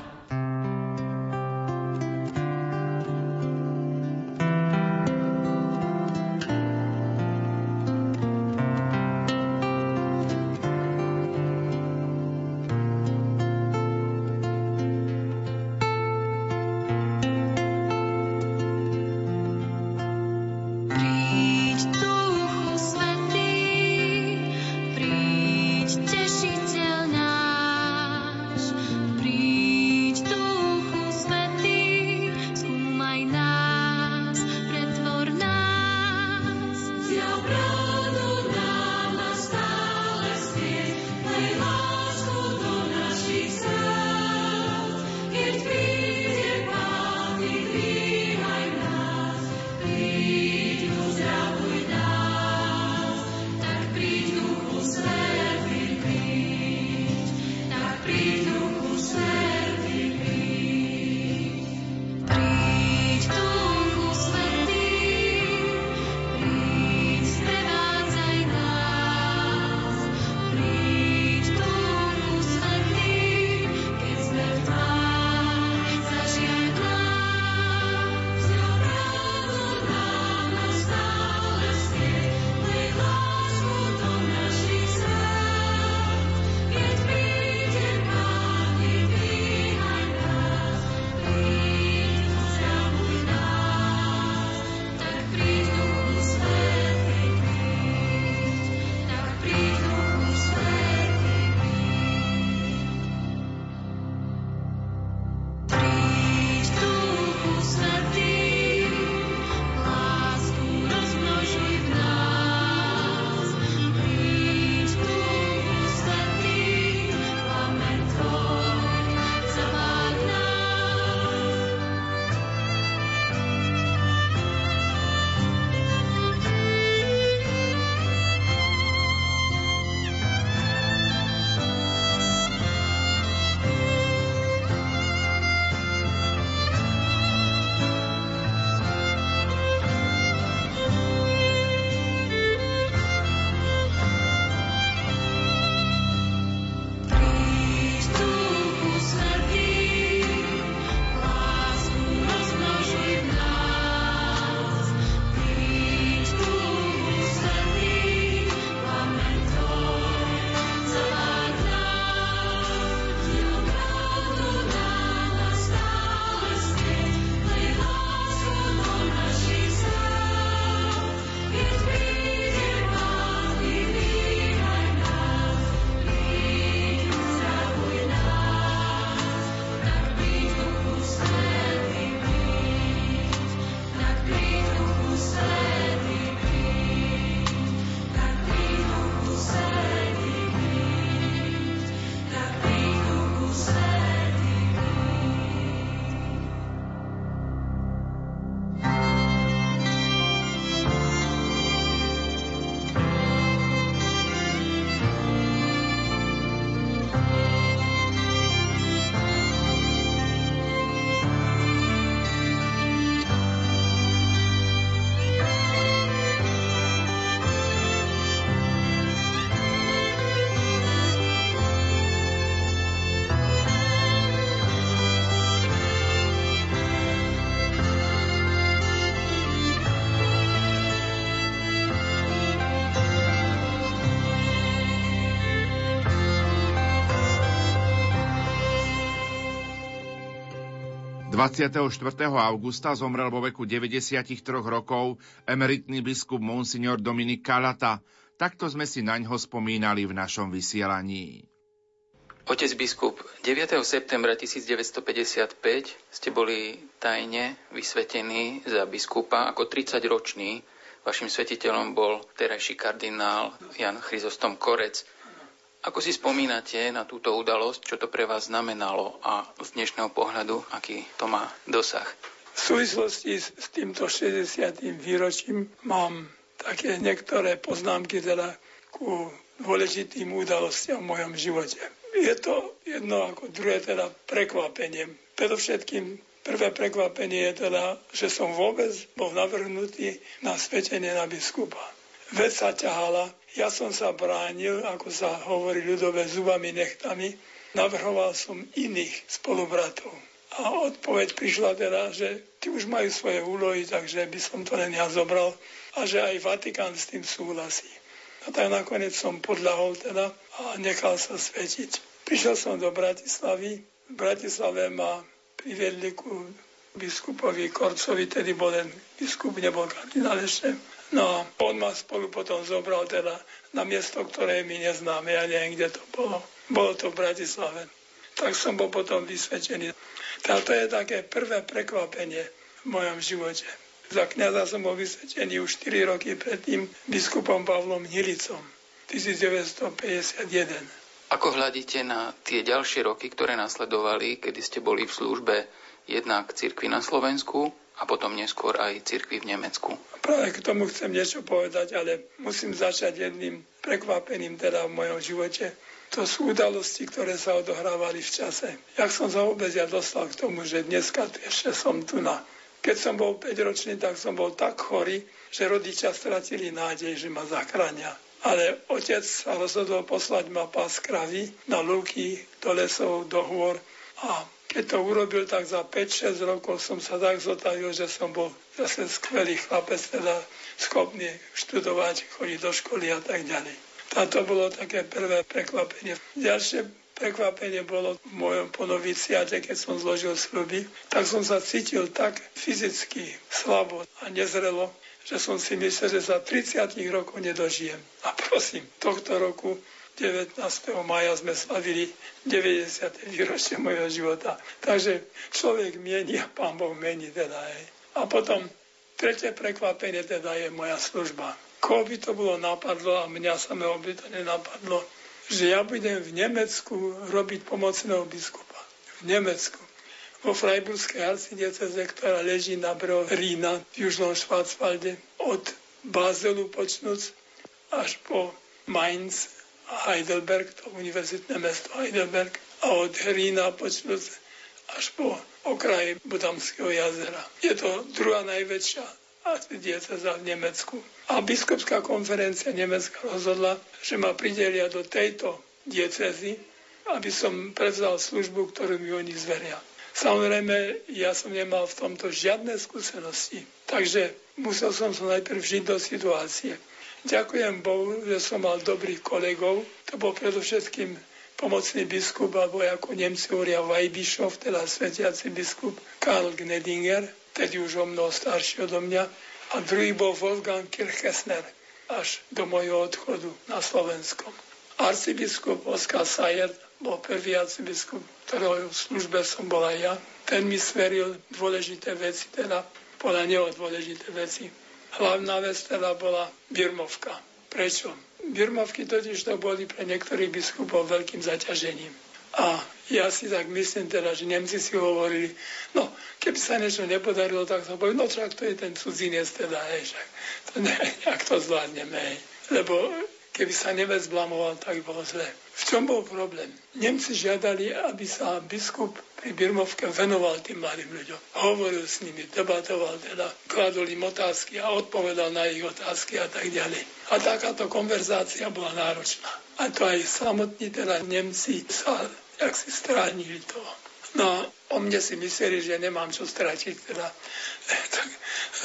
dvadsiateho štvrtého augusta zomrel vo veku deväťdesiattri rokov emeritný biskup Monsignor Dominik Kalata, Takto sme si naňho spomínali v našom vysielaní. Otec biskup, deviateho septembra tisícdeväťstopäťdesiatpäť ste boli tajne vysvetení za biskupa. Ako tridsaťročný vašim svetiteľom bol terajší kardinál Jan Chryzostom Korec. Ako si spomínate na túto udalosť, čo to pre vás znamenalo a z dnešného pohľadu, aký to má dosah? V súvislosti s týmto šesťdesiatym výročím mám také niektoré poznámky teda ku dôležitým udalostiam v mojom živote. Je to jedno ako druhé teda prekvapenie. Predovšetkým prvé prekvapenie je teda, že som vôbec bol navrhnutý na svetenie na biskupa. Vec sa ťahala, ja som sa bránil, ako sa hovorí ľudové, zubami nechtami. Navrhoval som iných spolubratov. A odpoveď prišla teda, že tí už majú svoje úlohy, takže by som to len ja zobral a že aj Vatikán s tým súhlasí. A tak nakoniec som podľahol teda a nechal sa svetiť. Prišiel som do Bratislavy. V Bratislave ma priviedli ku biskupovi Korcovi, tedy bol len biskup, nebol kardinál ešte. No a on ma spolu potom zobral teda na miesto, ktoré mi neznáme. Ja neviem, kde to bolo. Bolo to v Bratislave. Tak som bol potom vysvedčený. Toto je také prvé prekvapenie v mojom živote. Za kňaza som bol vysvedčený už štyri roky predtým biskupom Pavlom Hilicom, devätnásťstopäťdesiatjeden. Ako hľadíte na tie ďalšie roky, ktoré nasledovali, kedy ste boli v službe jednak cirkvi na Slovensku a potom neskôr aj cirkvi v Nemecku? Práve k tomu chcem niečo povedať, ale musím začať jedným prekvapeným teda v mojom živote. To sú udalosti, ktoré sa odohrávali v čase. Jak som sa vôbec ja dostal k tomu, že dneska ešte som tu na... Keď som bol päťročný, tak som bol tak chorý, že rodičia stratili nádej, že ma zachránia. Ale otec sa rozhodol poslať ma pás kravy na lúky, do lesov, do hôr. A keď to urobil, tak za päť šesť rokov som sa tak zotavil, že som bol zase skvelý chlapec, teda schopný študovať, chodiť do školy a tak ďalej. A to bolo také prvé prekvapenie. Ďalšie prekvapenie bolo v mojom ponoviciate, keď som zložil sľuby, tak som sa cítil tak fyzicky slabo a nezrelo, že som si myslel, že za tridsať rokov nedožijem. A prosím, tohto roku devätnásteho mája sme slavili deväťdesiate výročie mojho života. Takže človek mení a Pán Boh mení teda aj. A potom tretie prekvapenie teda je moja služba. Koho by to bolo napadlo a mňa samého by to nenapadlo, že ja budem v Nemecku robiť pomocného biskupa. V Nemecku. Vo Freiburskej arcidiecéze, ktorá leží na brehu Rína v južnom Švacvalde, od Bázelu počnúc až po Mainz a Heidelberg, to univerzitné mesto Heidelberg, a od Rína počnúc až po okraji Budamského jazera. Je to druhá najväčšia arcidiecéza v Nemecku. A biskupská konferencia Nemecka rozhodla, že ma pridelia do tejto diecézy, aby som prevzal službu, ktorú mi oni zveria. Samozrejme, ja som nemal v tomto žiadne skúsenosti, takže musel som sa najprv vžiť do situácie. Ďakujem Bohu, že som mal dobrých kolegov. To bol predovšetkým pomocný biskup, alebo ako Nemci hovoria Weihbischof, teda svetiaci biskup Karl Gnedinger, tedy už o mnoho starší odo mňa, a druhý bol Wolfgang Kirchesner až do mojho odchodu na Slovenskom. Arcibiskup Oskar Sayer bol prvý arcibiskup, ktorého v službe som bol aj ja. Ten mi sveril dôležité veci, teda podľa neho dôležité veci. Hlavná vec teda bola birmovka. Prečo? Birmovky totiž to boli pre niektorých biskupov veľkým zaťažením. A ja si tak myslím teda, že Nemci si hovorili, no, keby sa niečo nepodarilo, tak som povedal, no však to je ten cudzinec teda, hej, však to nejak to zvládneme, hej. Lebo keby sa Nemec blamoval, tak bolo zle. V čom bol problém? Nemci žiadali, aby sa biskup pri birmovke venoval tým mladým ľuďom. Hovoril s nimi, debatoval teda, kladol im otázky a odpovedal na ich otázky a tak ďalej. A takáto konverzácia bola náročná. A to aj samotní teda Nemci sa tak si stránili toho. No o mne si mysleli, že nemám čo stratiť, teda, tak,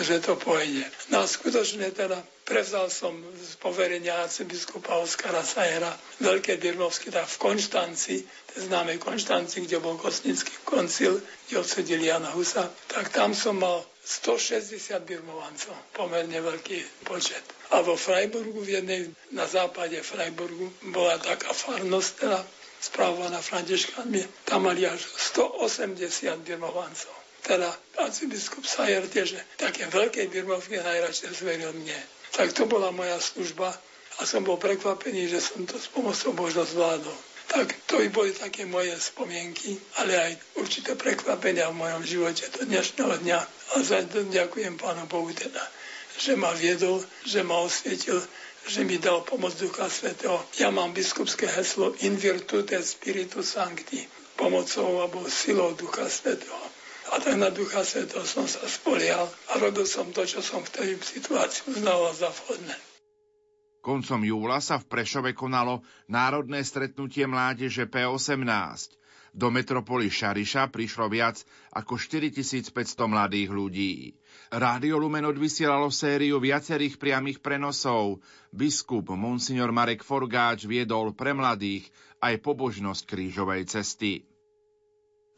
že to pôjde. No skutočne teda prevzal som z poverenia arcibiskupa Oskara Sayera veľké birmovské, teda v Konštanci, tej známej Konštanci, kde bol Kostnický koncil, kde odsedil Jana Husa, tak tam som mal stošesťdesiat birmovancov, pomerne veľký počet. A vo Freiburgu, v jednej, na západe Freiburgu, bola taká farnosť, teda spravovaná františkánmi, tam mali až stoosemdesiat birmovancov. Teda arcibiskup Sayer tiež také veľké birmovky najradšie zveril mne. Tak to bola moja služba a som bol prekvapený, že som to s pomocou Božou zvládol. Tak to i boli také moje spomienky, ale aj určité prekvapenia v mojom živote do dnešného dňa. A za to ďakujem Pánu Bohu teda, že ma viedol, že ma osvietil, že mi dal pomoc Ducha Svätého. Ja mám biskupské heslo In virtute spiritu sancti, pomocou alebo silou Ducha Svätého. A tak na Ducha Svätého som sa spolial a robil som to, čo som v tej situácii uznal za vhodné. Koncom júla sa v Prešove konalo národné stretnutie mládeže pé osemnásť. Do metropoly Šariša prišlo viac ako štyritisícpäťsto mladých ľudí. Rádio Lumen odvysielalo sériu viacerých priamých prenosov. Biskup Monsignor Marek Forgáč viedol pre mladých aj pobožnosť krížovej cesty.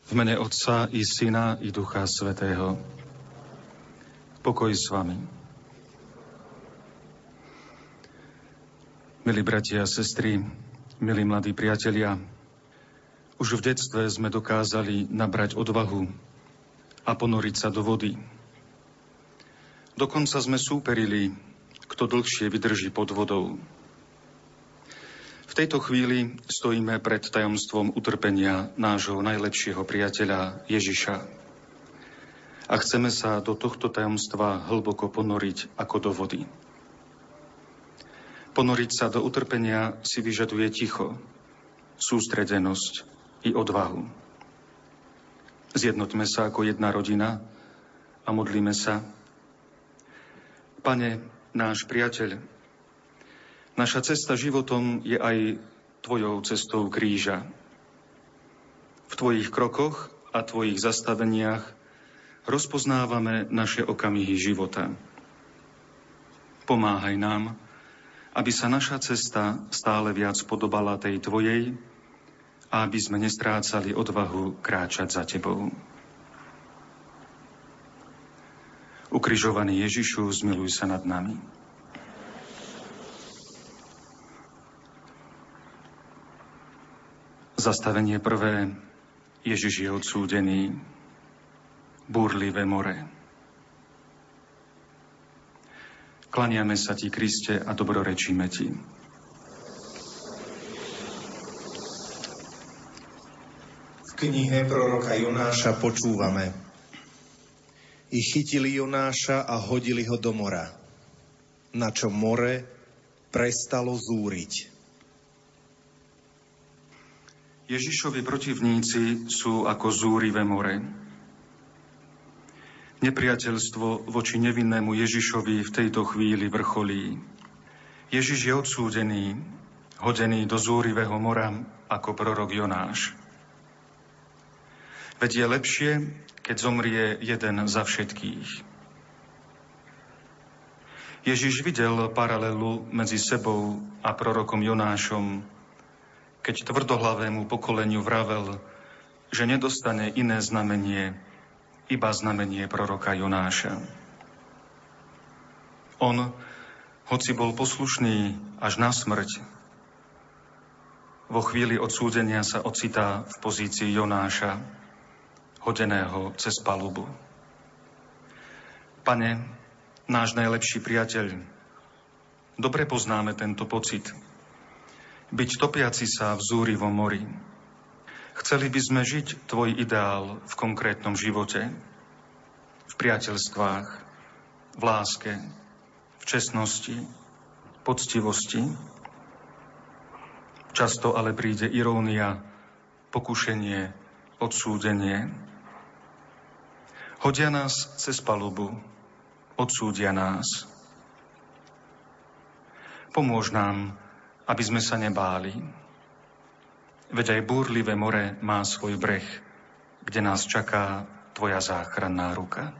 V mene Otca i Syna i Ducha Svätého. Pokoj s vami. Milí bratia a sestry, milí mladí priatelia, už v detstve sme dokázali nabrať odvahu a ponoriť sa do vody. Dokonca sme súperili, kto dlhšie vydrží pod vodou. V tejto chvíli stojíme pred tajomstvom utrpenia nášho najlepšieho priateľa Ježiša. A chceme sa do tohto tajomstva hlboko ponoriť ako do vody. Ponoriť sa do utrpenia si vyžaduje ticho, sústredenosť i odvahu. Zjednoťme sa ako jedna rodina a modlíme sa. Pane, náš priateľ, naša cesta životom je aj Tvojou cestou kríža. V Tvojich krokoch a Tvojich zastaveniach rozpoznávame naše okamihy života. Pomáhaj nám, aby sa naša cesta stále viac podobala tej Tvojej a aby sme nestrácali odvahu kráčať za Tebou. Ukrižovaný Ježišu, zmiluj sa nad nami. Zastavenie prvé. Ježiš je odsúdený. Búrlivé more. Klaniame sa Ti, Kriste, a dobrorečíme Ti. V knihe proroka Jonáša počúvame. I chytili Jonáša a hodili ho do mora, na čo more prestalo zúriť. Ježišovi protivníci sú ako zúrivé more. Nepriateľstvo voči nevinnému Ježišovi v tejto chvíli vrcholí. Ježiš je odsúdený, hodený do zúrivého mora ako prorok Jonáš. Veď je lepšie, keď zomrie jeden za všetkých. Ježiš videl paralelu medzi sebou a prorokom Jonášom, keď tvrdohlavému pokoleniu vravel, že nedostane iné znamenie, iba znamenie proroka Jonáša. On, hoci bol poslušný až na smrť, vo chvíli odsúdenia sa ocitá v pozícii Jonáša, hodeného cez palubu. Pane, náš najlepší priateľ, dobre poznáme tento pocit. Byť topiaci sa v zúrivom mori. Chceli by sme žiť Tvoj ideál v konkrétnom živote, v priateľstvách, v láske, v čestnosti, poctivosti. Často ale príde irónia, pokušenie, odsúdenie. Hodia nás cez palubu, odsúdia nás. Pomôž nám, aby sme sa nebáli. Veď aj búrlivé more má svoj breh, kde nás čaká Tvoja záchranná ruka.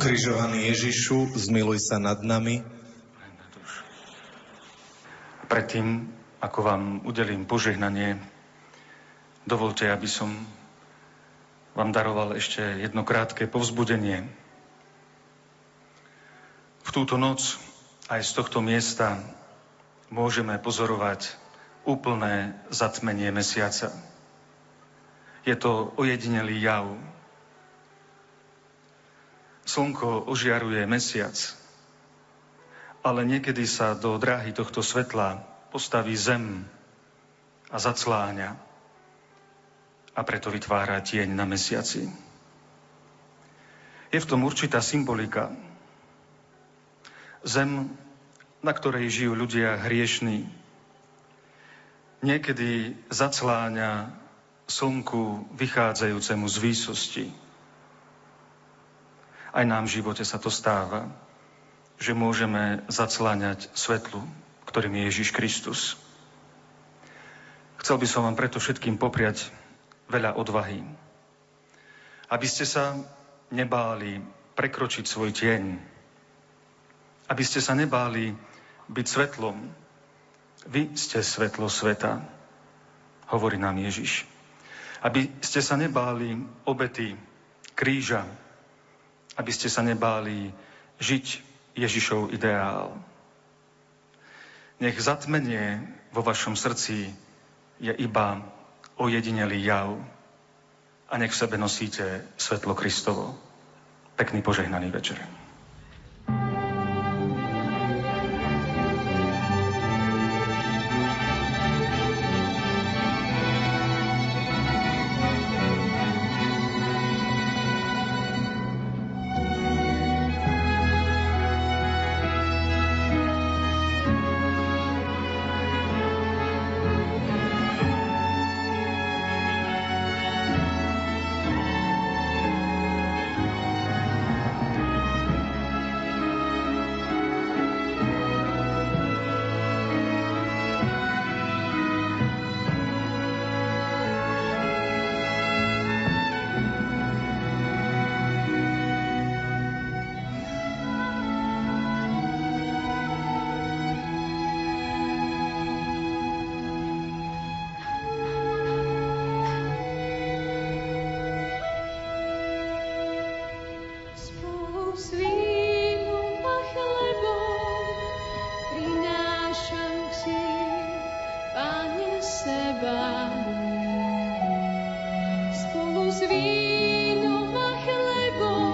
Ukrižovaný Ježišu, zmiluj sa nad nami. Predtým, ako vám udelím požehnanie, dovolte, aby som vám daroval ešte jedno krátke povzbudenie. V túto noc aj z tohto miesta môžeme pozorovať úplné zatmenie mesiaca. Je to ojedinelý jav. Slnko ožiaruje mesiac, ale niekedy sa do dráhy tohto svetla postaví zem a zacláňa a preto vytvára tieň na mesiaci. Je v tom určitá symbolika. Zem, na ktorej žijú ľudia hriešní, niekedy zacláňa slnku vychádzajúcemu z výsosti. Aj nám v živote sa to stáva, že môžeme zacláňať svetlu, ktorým je Ježiš Kristus. Chcel by som vám preto všetkým popriať veľa odvahy, aby ste sa nebáli prekročiť svoj tieň, aby ste sa nebáli byť svetlom. Vy ste svetlo sveta, hovorí nám Ježiš. Aby ste sa nebáli obety kríža, aby ste sa nebáli žiť Ježišov ideál. Nech zatmenie vo vašom srdci je iba ojedinelý jav a nech v sebe nosíte svetlo Kristovo. Pekný požehnaný večer. Thank you.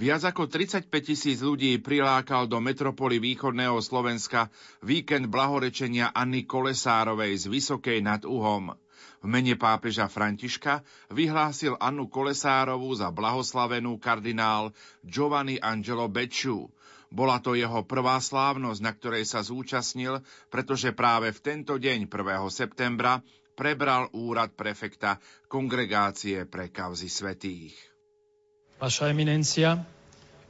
Viac ako tridsaťpäť tisíc ľudí prilákal do metropoly východného Slovenska víkend blahorečenia Anny Kolesárovej z Vysokej nad Úhom. V mene pápeža Františka vyhlásil Annu Kolesárovú za blahoslavenú kardinál Giovanni Angelo Becciu. Bola to jeho prvá slávnosť, na ktorej sa zúčastnil, pretože práve v tento deň prvého septembra prebral úrad prefekta Kongregácie pre kauzy svätých. Vaša eminencia,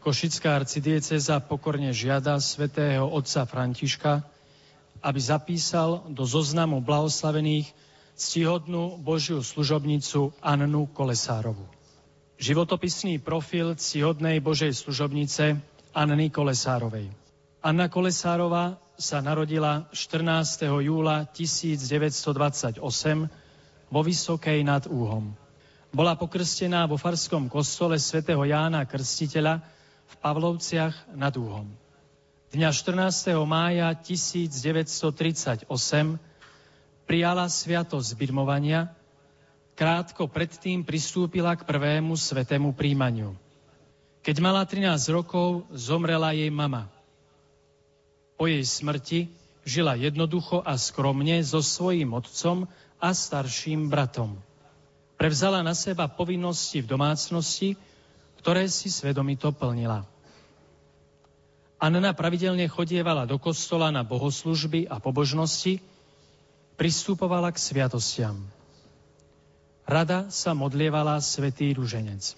Košická arcidiecéza pokorne žiada svätého otca Františka, aby zapísal do zoznamu blahoslavených ctihodnú Božiu služobnicu Annu Kolesárovu. Životopisný profil ctihodnej Božej služobnice Anny Kolesárovej. Anna Kolesárová sa narodila štrnásteho júla tisícdeväťstodvadsaťosem vo Vysokej nad Úhom. Bola pokrstená vo farskom kostole svätého Jána Krstiteľa v Pavlovciach nad Úhom. Dňa štrnásteho mája tisícdeväťstotridsaťosem prijala sviatosť birmovania, krátko predtým pristúpila k prvému svätému príjmaniu. Keď mala trinásť rokov, zomrela jej mama. Po jej smrti žila jednoducho a skromne so svojím otcom a starším bratom. Prevzala na seba povinnosti v domácnosti, ktoré si svedomito plnila. Anna pravidelne chodievala do kostola na bohoslužby a pobožnosti, pristupovala k sviatostiam. Rada sa modlievala svätý ruženec.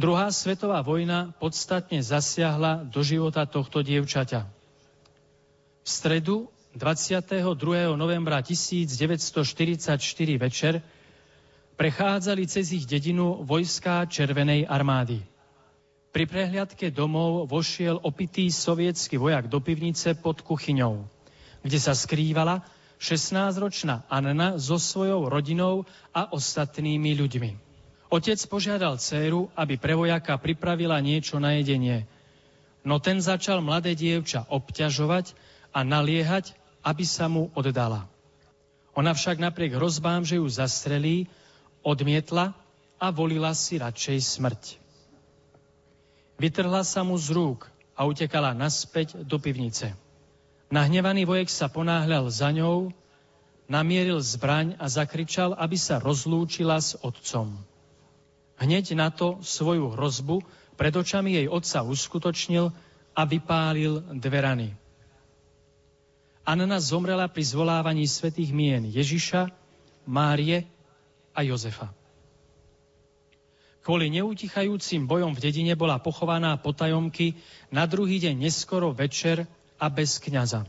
Druhá svetová vojna podstatne zasiahla do života tohto dievčaťa. V stredu dvadsiateho druhého novembra tisícdeväťstoštyridsaťštyri večer prechádzali cez ich dedinu vojská Červenej armády. Pri prehliadke domov vošiel opitý sovietsky vojak do pivnice pod kuchyňou, kde sa skrývala šestnásťročná Anna so svojou rodinou a ostatnými ľuďmi. Otec požiadal dcéru, aby pre vojaka pripravila niečo na jedenie, no ten začal mladé dievča obťažovať a naliehať, aby sa mu oddala. Ona však napriek hrozbám, že ju zastrelí, odmietla a volila si radšej smrť. Vytrhla sa mu z rúk a utekala naspäť do pivnice. Nahnevaný vojak sa ponáhľal za ňou, namieril zbraň a zakričal, aby sa rozlúčila s otcom. Hneď na to svoju hrozbu pred očami jej otca uskutočnil a vypálil dve rany. Anna zomrela pri zvolávaní svätých mien Ježiša, Márie a Jozefa. Kvôli neutichajúcim bojom v dedine bola pochovaná potajomky na druhý deň neskoro večer a bez kňaza.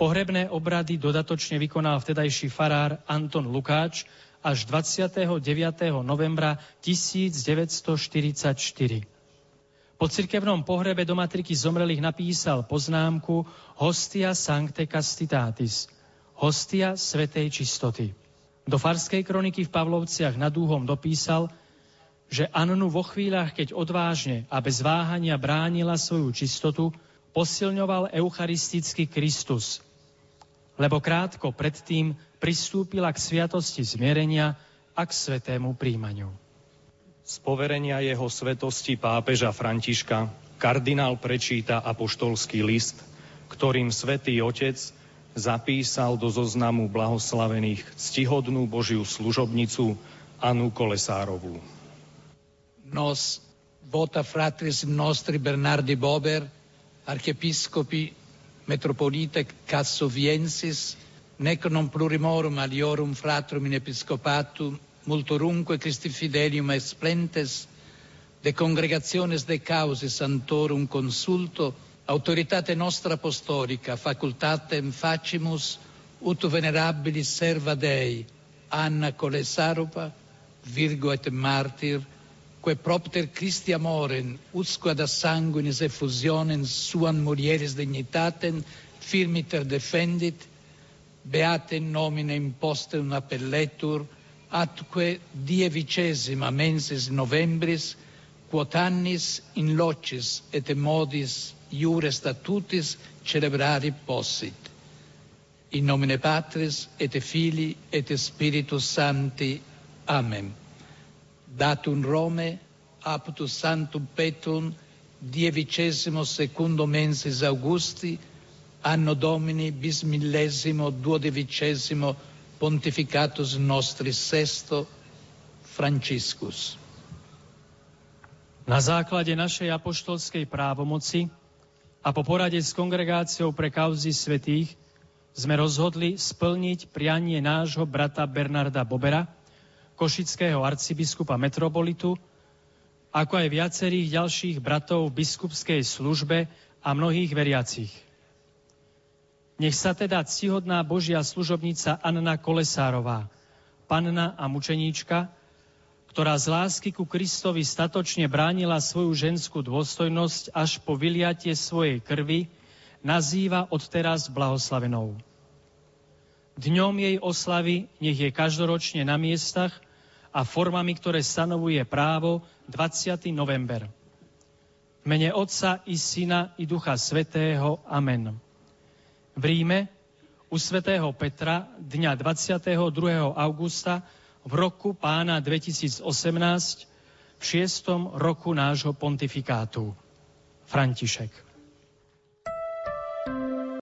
Pohrebné obrady dodatočne vykonal vtedajší farár Anton Lukáč až dvadsiateho deviateho novembra tisícdeväťstoštyridsaťštyri. Po cirkevnom pohrebe do matriky zomrelých napísal poznámku Hostia Sancte Castitatis, hostia svätej čistoty. Do farskej kroniky v Pavlovciach nad Úhom dopísal, že Annu vo chvíľach, keď odvážne a bez váhania bránila svoju čistotu, posilňoval eucharistický Kristus, lebo krátko predtým pristúpila k sviatosti zmierenia a k svätému príjmaniu. Z poverenia jeho svätosti pápeža Františka kardinál prečíta apoštolský list, ktorým svätý otec zapísal do zoznamu blahoslavených ctihodnú Božiu služobnicu Annu Kolesárovú. Nos vota fratris nostri Bernardi Bober, archiepiscopi metropolite Cassoviensis, nec non plurimorum aliorum fratrum in episcopatum, multorumque Christi fidelium esplentes, de congregationes de causis santorum consulto, autoritate nostra apostolica, facultatem facimus, ut venerabilis serva Dei, Anna Kolesarova, virgo et martir, que propter Christi amorem, usque ad sanguinis effusionem suam mulieris dignitatem, firmiter defendit, beate in nomine impostum appelletur, atque dievicesima mensis novembris, quod annis in locis et modis iure statutis celebrari possit. In nomine Patris et Filii et Spiritus Sancti. Amen. datum Rome apud Santum Petrum dievicesimo secondo mensis Augusti anno Domini bis millesimo duodicesimo pontificatus nostri sesto Franciscus. Na základe našej apoštolskej právomoci a po porade s Kongregáciou pre kauzy svätých sme rozhodli splniť prianie nášho brata Bernarda Bobera, košického arcibiskupa metropolitu, ako aj viacerých ďalších bratov v biskupskej službe a mnohých veriacich. Nech sa teda ctihodná Božia služobnica Anna Kolesárová, panna a mučeníčka, ktorá z lásky ku Kristovi statočne bránila svoju ženskú dôstojnosť až po vyliatie svojej krvi, nazýva odteraz blahoslavenou. Dňom jej oslavy nech je každoročne na miestach a formami, ktoré stanovuje právo, dvadsiateho novembra. V mene Otca i Syna i Ducha Svätého. Amen. V Ríme u svätého Petra dňa dvadsiateho druhého augusta v roku Pána dvetisícosemnásť v šiestom roku nášho pontifikátu. František.